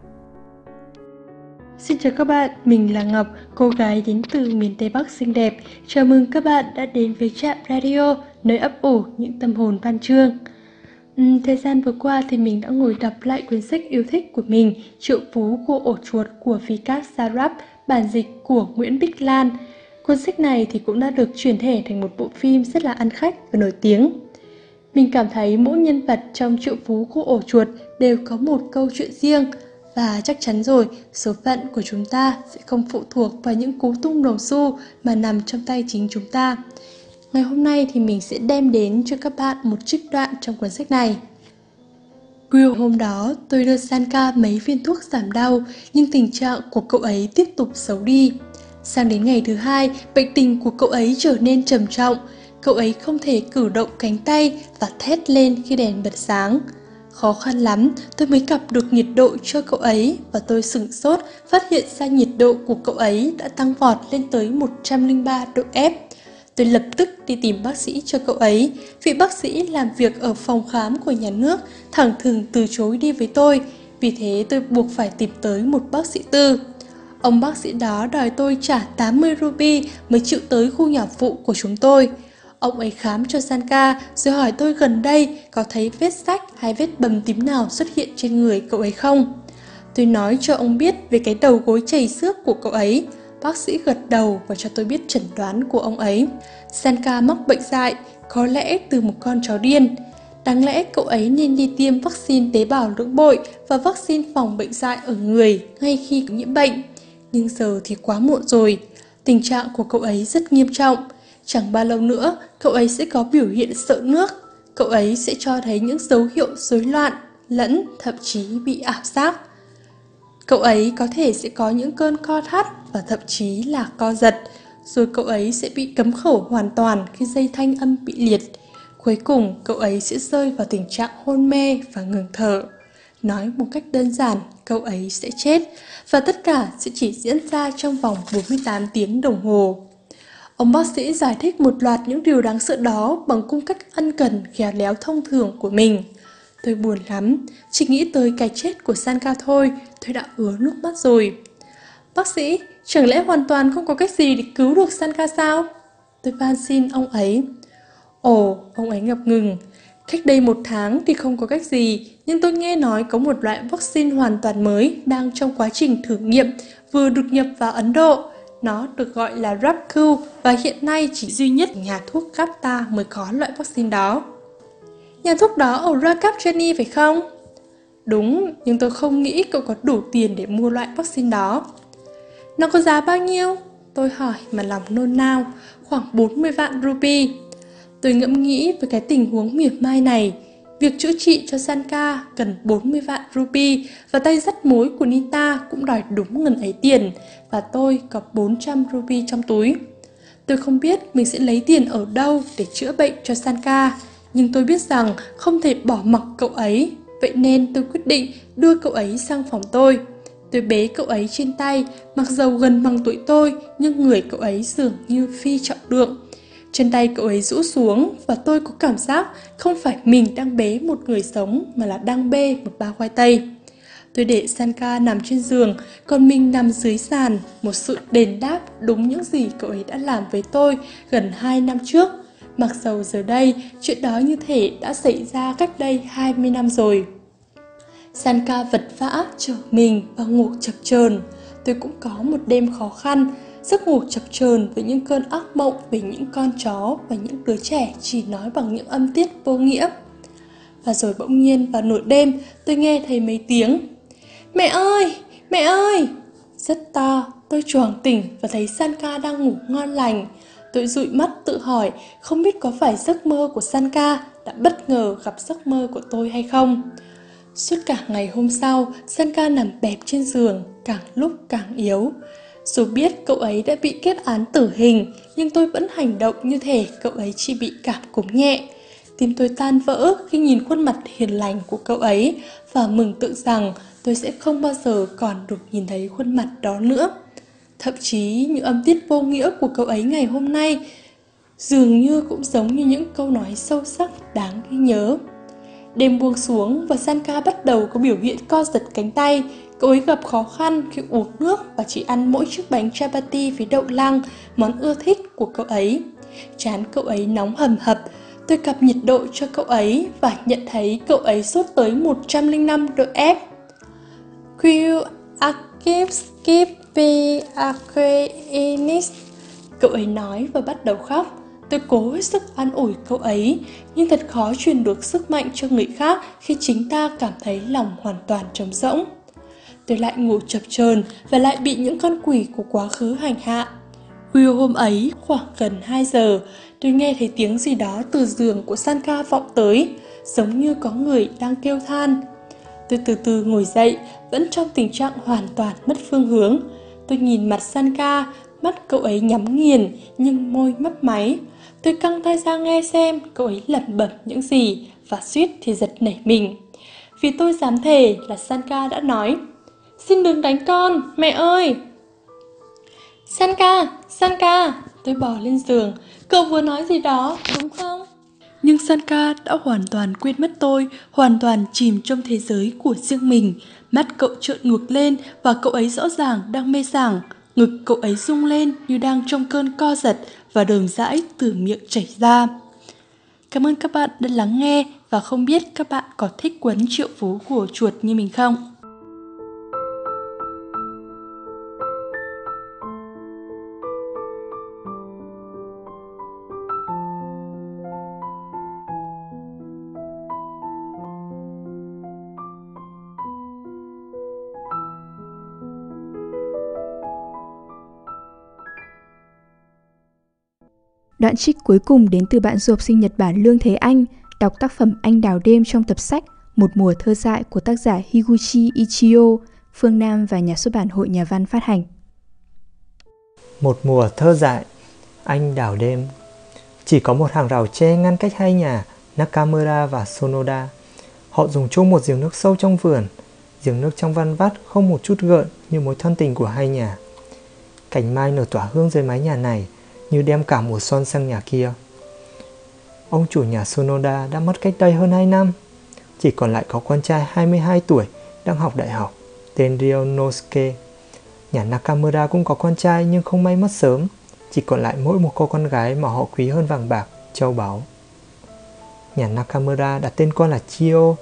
Xin chào các bạn, mình là Ngọc, cô gái đến từ miền Tây Bắc xinh đẹp. Chào mừng các bạn đã đến với Trạm Radio, nơi ấp ủ những tâm hồn văn chương. Thời gian vừa qua thì mình đã ngồi đọc lại cuốn sách yêu thích của mình, Triệu Phú Khu Ổ Chuột của Vikas Sarab, bản dịch của Nguyễn Bích Lan. Cuốn sách này thì cũng đã được chuyển thể thành một bộ phim rất là ăn khách và nổi tiếng. Mình cảm thấy mỗi nhân vật trong Triệu Phú Khu Ổ Chuột đều có một câu chuyện riêng, và chắc chắn rồi, số phận của chúng ta sẽ không phụ thuộc vào những cú tung đồng xu mà nằm trong tay chính chúng ta. Ngày hôm nay thì mình sẽ đem đến cho các bạn một trích đoạn trong cuốn sách này. Khuya hôm đó, tôi đưa Sanka mấy viên thuốc giảm đau, nhưng tình trạng của cậu ấy tiếp tục xấu đi. Sang đến ngày thứ hai, bệnh tình của cậu ấy trở nên trầm trọng. Cậu ấy không thể cử động cánh tay và thét lên khi đèn bật sáng. Khó khăn lắm, tôi mới cặp được nhiệt độ cho cậu ấy và tôi sửng sốt phát hiện ra nhiệt độ của cậu ấy đã tăng vọt lên tới 103 độ F. Tôi lập tức đi tìm bác sĩ cho cậu ấy. Vị bác sĩ làm việc ở phòng khám của nhà nước thẳng thừng từ chối đi với tôi. Vì thế tôi buộc phải tìm tới một bác sĩ tư. Ông bác sĩ đó đòi tôi trả 80 ruby mới chịu tới khu nhỏ phụ của chúng tôi. Ông ấy khám cho Sanka rồi hỏi tôi gần đây có thấy vết rách hay vết bầm tím nào xuất hiện trên người cậu ấy không. Tôi nói cho ông biết về cái đầu gối chảy xước của cậu ấy. Bác sĩ gật đầu và cho tôi biết chẩn đoán của ông ấy. Sanka mắc bệnh dại, có lẽ từ một con chó điên. Đáng lẽ cậu ấy nên đi tiêm vaccine tế bào lưỡng bội và vaccine phòng bệnh dại ở người ngay khi nhiễm bệnh. Nhưng giờ thì quá muộn rồi. Tình trạng của cậu ấy rất nghiêm trọng. Chẳng bao lâu nữa, cậu ấy sẽ có biểu hiện sợ nước. Cậu ấy sẽ cho thấy những dấu hiệu rối loạn, lẫn, thậm chí bị ảo giác. Cậu ấy có thể sẽ có những cơn co thắt và thậm chí là co giật. Rồi cậu ấy sẽ bị cấm khẩu hoàn toàn khi dây thanh âm bị liệt. Cuối cùng, cậu ấy sẽ rơi vào tình trạng hôn mê và ngừng thở. Nói một cách đơn giản, cậu ấy sẽ chết. Và tất cả sẽ chỉ diễn ra trong vòng 48 tiếng đồng hồ. Ông bác sĩ giải thích một loạt những điều đáng sợ đó bằng cung cách ân cần khéo léo thông thường của mình. Tôi buồn lắm, chỉ nghĩ tới cái chết của Sanka thôi, tôi đã ứa nước mắt rồi. Bác sĩ, chẳng lẽ hoàn toàn không có cách gì để cứu được Sanka sao? Tôi van xin ông ấy. Ồ, ông ấy ngập ngừng. Cách đây 1 tháng thì không có cách gì, nhưng tôi nghe nói có một loại vaccine hoàn toàn mới đang trong quá trình thử nghiệm vừa được nhập vào Ấn Độ. Nó được gọi là Rapcu và hiện nay chỉ duy nhất nhà thuốc Capta mới có loại vaccine đó. Nhà thuốc đó ở Rakapcheni phải không? Đúng, nhưng tôi không nghĩ cậu có đủ tiền để mua loại vaccine đó. Nó có giá bao nhiêu? Tôi hỏi mà lòng nôn nao, khoảng 40 vạn ruby. Tôi ngẫm nghĩ về cái tình huống miệt mai này. Việc chữa trị cho Sanka cần 40 vạn ruby và tay dắt mối của Nita cũng đòi đúng ngần ấy tiền và tôi có 400 ruby trong túi. Tôi không biết mình sẽ lấy tiền ở đâu để chữa bệnh cho Sanka, nhưng tôi biết rằng không thể bỏ mặc cậu ấy, vậy nên tôi quyết định đưa cậu ấy sang phòng tôi. Tôi bế cậu ấy trên tay, mặc dầu gần bằng tuổi tôi nhưng người cậu ấy dường như phi trọng lượng. Chân tay cậu ấy rũ xuống và tôi có cảm giác không phải mình đang bế một người sống mà là đang bê một bao khoai tây. Tôi để Sanka nằm trên giường, còn mình nằm dưới sàn, một sự đền đáp đúng những gì cậu ấy đã làm với tôi gần 2 năm trước. Mặc dầu giờ đây, chuyện đó như thể đã xảy ra cách đây 20 năm rồi. Sanka vật vã, chở mình và ngủ chập chờn. Tôi cũng có một đêm khó khăn. Giấc ngủ chập chờn với những cơn ác mộng về những con chó và những đứa trẻ chỉ nói bằng những âm tiết vô nghĩa. Và rồi bỗng nhiên vào nửa đêm tôi nghe thấy mấy tiếng "Mẹ ơi! Mẹ ơi!" rất to. Tôi choàng tỉnh và thấy Sanka đang ngủ ngon lành. Tôi dụi mắt tự hỏi không biết có phải giấc mơ của Sanka đã bất ngờ gặp giấc mơ của tôi hay không. Suốt cả ngày hôm sau, Sanka nằm bẹp trên giường, càng lúc càng yếu. Dù biết cậu ấy đã bị kết án tử hình, nhưng tôi vẫn hành động như thể cậu ấy chỉ bị cảm cúm nhẹ. Tim tôi tan vỡ khi nhìn khuôn mặt hiền lành của cậu ấy và mừng tượng rằng tôi sẽ không bao giờ còn được nhìn thấy khuôn mặt đó nữa. Thậm chí những âm tiết vô nghĩa của cậu ấy ngày hôm nay dường như cũng giống như những câu nói sâu sắc đáng ghi nhớ. Đêm buông xuống và Sanka bắt đầu có biểu hiện co giật cánh tay. Cậu ấy gặp khó khăn khi uống nước và chỉ ăn mỗi chiếc bánh chapati với đậu lăng, món ưa thích của cậu ấy. Trán cậu ấy nóng hầm hập, tôi cặp nhiệt độ cho cậu ấy và nhận thấy cậu ấy sốt tới 105 độ F. Cậu ấy nói và bắt đầu khóc. Tôi cố hết sức an ủi cậu ấy, nhưng thật khó truyền được sức mạnh cho người khác khi chính ta cảm thấy lòng hoàn toàn trống rỗng. Tôi lại ngủ chập chờn và lại bị những con quỷ của quá khứ hành hạ. Khuya hôm ấy, khoảng gần 2 giờ, tôi nghe thấy tiếng gì đó từ giường của Sanka vọng tới, giống như có người đang kêu than. Tôi từ từ ngồi dậy, vẫn trong tình trạng hoàn toàn mất phương hướng. Tôi nhìn mặt Sanka, mắt cậu ấy nhắm nghiền nhưng môi mấp máy. Tôi căng tai ra nghe xem cậu ấy lẩm bẩm những gì và suýt thì giật nảy mình. vì tôi dám thề là Sanka đã nói. Xin đừng đánh con, mẹ ơi! Sanka, Sanka! Tôi bỏ lên giường. Cậu vừa nói gì đó, đúng không? Nhưng Sanka đã hoàn toàn quên mất tôi, hoàn toàn chìm trong thế giới của riêng mình. Mắt cậu trợn ngược lên và cậu ấy rõ ràng đang mê sảng. Ngực cậu ấy rung lên như đang trong cơn co giật và đường dãi từ miệng chảy ra. Cảm ơn các bạn đã lắng nghe và không biết các bạn có thích cuốn triệu phú của chuột như mình không? Đoạn trích cuối cùng đến từ bạn du học sinh Nhật Bản Lương Thế Anh, đọc tác phẩm Anh Đào Đêm trong tập sách Một mùa thơ dại của tác giả Higuchi Ichio, Phương Nam và nhà xuất bản Hội Nhà văn phát hành. Một mùa thơ dại, Anh Đào Đêm. Chỉ có một hàng rào tre ngăn cách hai nhà, Nakamura và Sonoda. Họ dùng chung một giếng nước sâu trong vườn, giếng nước trong văn vắt không một chút gợn như mối thân tình của hai nhà. Cành mai nở tỏa hương dưới mái nhà này, như đem cả mùa xuân sang nhà kia. Ông chủ nhà Sonoda đã mất cách đây hơn 2 năm. Chỉ còn lại có con trai 22 tuổi đang học đại học, tên Ryunosuke. Nhà Nakamura cũng có con trai nhưng không may mất sớm. Chỉ còn lại mỗi một cô con gái mà họ quý hơn vàng bạc, châu báu. Nhà Nakamura đặt tên con là Chiyo,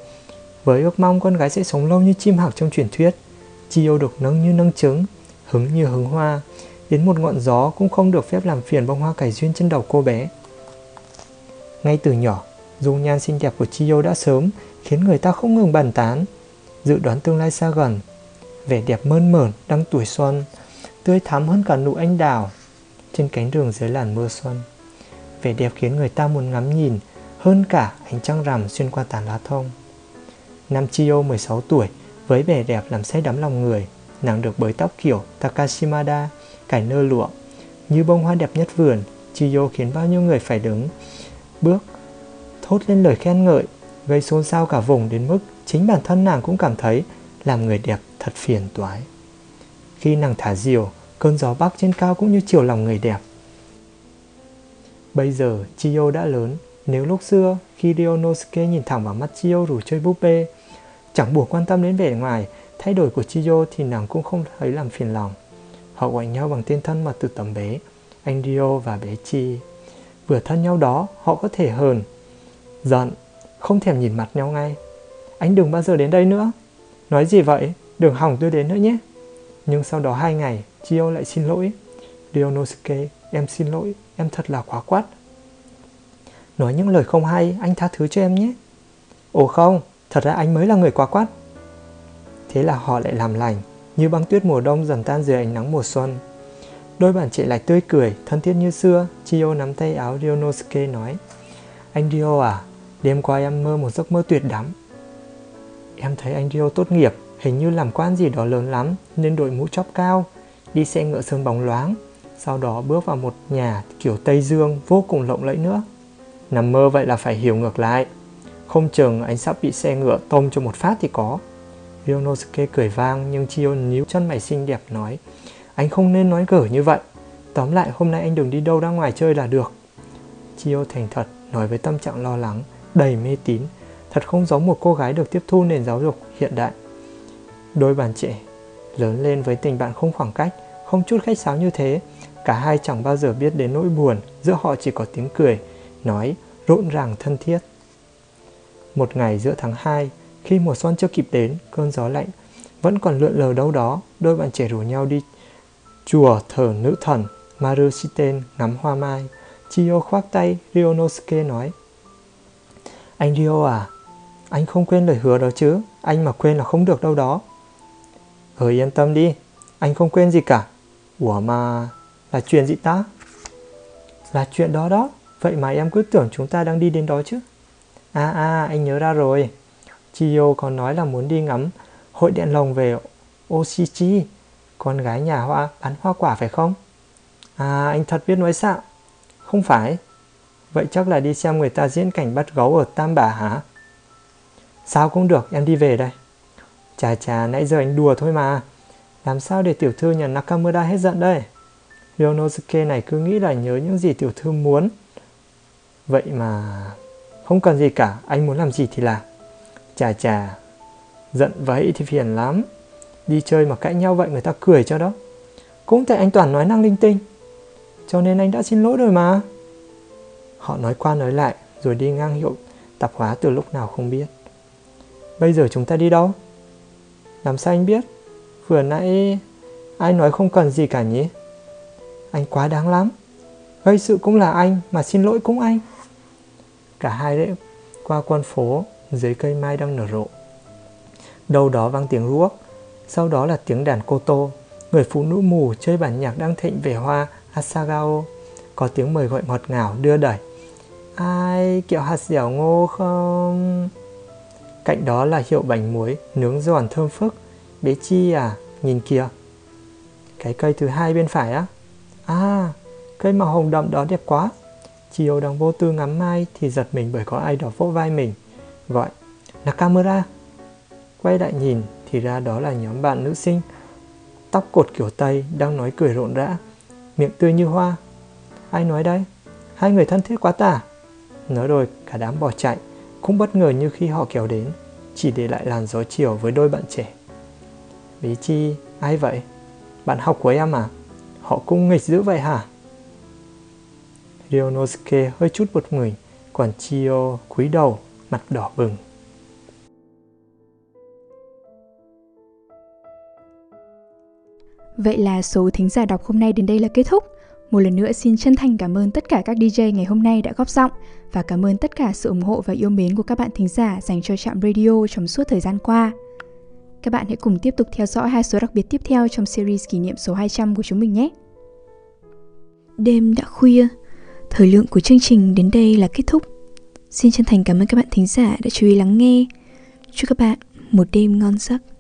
với ước mong con gái sẽ sống lâu như chim hạc trong truyền thuyết. Chiyo được nâng như nâng trứng, hứng như hứng hoa. Đến một ngọn gió cũng không được phép làm phiền bông hoa cải duyên trên đầu cô bé. Ngay từ nhỏ, dung nhan xinh đẹp của Chiyo đã sớm khiến người ta không ngừng bàn tán, dự đoán tương lai xa gần. Vẻ đẹp mơn mởn đang tuổi xuân, tươi thắm hơn cả nụ anh đào trên cánh đường dưới làn mưa xuân. Vẻ đẹp khiến người ta muốn ngắm nhìn hơn cả ánh trăng rằm xuyên qua tán lá thông. Năm Chiyo 16 tuổi, với vẻ đẹp làm say đắm lòng người, nàng được bới tóc kiểu Takashimada, cải nơ lụa. Như bông hoa đẹp nhất vườn, Chiyo khiến bao nhiêu người phải đứng bước thốt lên lời khen ngợi, gây xôn xao cả vùng đến mức chính bản thân nàng cũng cảm thấy làm người đẹp thật phiền toái. Khi nàng thả diều, cơn gió bắc trên cao cũng như chiều lòng người đẹp. Bây giờ Chiyo đã lớn. Nếu lúc xưa khi Ryunosuke nhìn thẳng vào mắt Chiyo rủ chơi búp bê, chẳng buộc quan tâm đến vẻ ngoài thay đổi của Chiyo, thì nàng cũng không thấy làm phiền lòng. Họ gọi nhau bằng tên thân mật từ tấm bé, anh Ryo và bé Chi. Vừa thân nhau đó, họ có thể hờn, giận, không thèm nhìn mặt nhau ngay. Anh đừng bao giờ đến đây nữa. Nói gì vậy, đừng hỏng tôi đến nữa nhé. Nhưng sau đó 2 ngày, Chiyo lại xin lỗi. Ryunosuke, em xin lỗi, em thật là quá quát. Nói những lời không hay, anh tha thứ cho em nhé. Ồ không, thật ra anh mới là người quá quát. Thế là họ lại làm lành, như băng tuyết mùa đông dần tan dưới ánh nắng mùa xuân. Đôi bạn trẻ lại tươi cười, thân thiết như xưa. Chiyo nắm tay áo Ryunosuke nói: Anh Ryo à, đêm qua em mơ một giấc mơ tuyệt lắm. Em thấy anh Ryo tốt nghiệp, hình như làm quan gì đó lớn lắm, nên đội mũ chóp cao, đi xe ngựa sơn bóng loáng, sau đó bước vào một nhà kiểu Tây Dương vô cùng lộng lẫy nữa. Nằm mơ vậy là phải hiểu ngược lại, không chừng anh sắp bị xe ngựa tông cho một phát thì có. Ryunosuke cười vang, nhưng Chiyo nhíu chân mày xinh đẹp nói: Anh không nên nói gở như vậy. Tóm lại hôm nay anh đừng đi đâu ra ngoài chơi là được. Chiyo thành thật nói với tâm trạng lo lắng, đầy mê tín, thật không giống một cô gái được tiếp thu nền giáo dục hiện đại. Đôi bạn trẻ lớn lên với tình bạn không khoảng cách, không chút khách sáo như thế. Cả hai chẳng bao giờ biết đến nỗi buồn, giữa họ chỉ có tiếng cười, nói rộn ràng thân thiết. Một ngày giữa tháng 2, khi mùa xuân chưa kịp đến, cơn gió lạnh vẫn còn lượn lờ đâu đó, đôi bạn trẻ rủ nhau đi chùa thờ nữ thần Marushiten ngắm hoa mai. Chiyo khoác tay Ryunosuke nói: Anh Ryo à, anh không quên lời hứa đó chứ? Anh mà quên là không được đâu đó. Yên tâm đi, anh không quên gì cả. Ủa mà là chuyện gì ta? Là chuyện đó đó. Vậy mà em cứ tưởng chúng ta đang đi đến đó chứ. Anh nhớ ra rồi. Chiyo còn nói là muốn đi ngắm hội đèn lồng về Oshichi, con gái nhà hoa bán hoa quả phải không? Anh thật biết nói xạo. Không phải. Vậy chắc là đi xem người ta diễn cảnh bắt gấu ở Tam Bà hả? Sao cũng được, em đi về đây. Chà chà, nãy giờ anh đùa thôi mà. Làm sao để tiểu thư nhà Nakamura hết giận đây? Ryunosuke này cứ nghĩ là nhớ những gì tiểu thư muốn. Vậy mà... Không cần gì cả, anh muốn làm gì thì làm. Chà chà, giận vậy thì phiền lắm. Đi chơi mà cãi nhau vậy người ta cười cho đó. Cũng tại anh toàn nói năng linh tinh, cho nên anh đã xin lỗi rồi mà. Họ nói qua nói lại, rồi đi ngang hiệu tạp hóa từ lúc nào không biết. Bây giờ chúng ta đi đâu? Làm sao anh biết? Vừa nãy ai nói không cần gì cả nhỉ? Anh quá đáng lắm. Gây sự cũng là anh, mà xin lỗi cũng anh. Cả hai đã qua con phố, dưới cây mai đang nở rộ. Đâu đó vang tiếng ruốc, sau đó là tiếng đàn cô tô. Người phụ nữ mù chơi bản nhạc đang thịnh về hoa Asagao. Có tiếng mời gọi ngọt ngào đưa đẩy. Ai kẹo hạt dẻo ngô không? Cạnh đó là hiệu bánh muối nướng giòn thơm phức. Bé Chi à, nhìn kìa. Cái cây thứ hai bên phải á. À, cây màu hồng đậm đó đẹp quá. Chiyo đang vô tư ngắm mai thì giật mình bởi có ai đó vỗ vai mình. Gọi Nakamura. Quay lại nhìn thì ra đó là nhóm bạn nữ sinh tóc cột kiểu Tây đang nói cười rộn rã, miệng tươi như hoa. Ai nói đấy? Hai người thân thiết quá tả. Nói rồi cả đám bỏ chạy, cũng bất ngờ như khi họ kéo đến, chỉ để lại làn gió chiều với đôi bạn trẻ. Bí Chi, ai vậy? Bạn học của em à? Họ cũng nghịch dữ vậy hả? Ryunosuke hơi chút bực mình, còn Chiyo cúi đầu, mặt đỏ bừng. Vậy là số thính giả đọc hôm nay đến đây là kết thúc. Một lần nữa xin chân thành cảm ơn tất cả các DJ ngày hôm nay đã góp giọng và cảm ơn tất cả sự ủng hộ và yêu mến của các bạn thính giả dành cho Trạm Radio trong suốt thời gian qua. Các bạn hãy cùng tiếp tục theo dõi hai số đặc biệt tiếp theo trong series kỷ niệm số 200 của chúng mình nhé. Đêm đã khuya, thời lượng của chương trình đến đây là kết thúc. Xin chân thành cảm ơn các bạn thính giả đã chú ý lắng nghe. Chúc các bạn một đêm ngon giấc.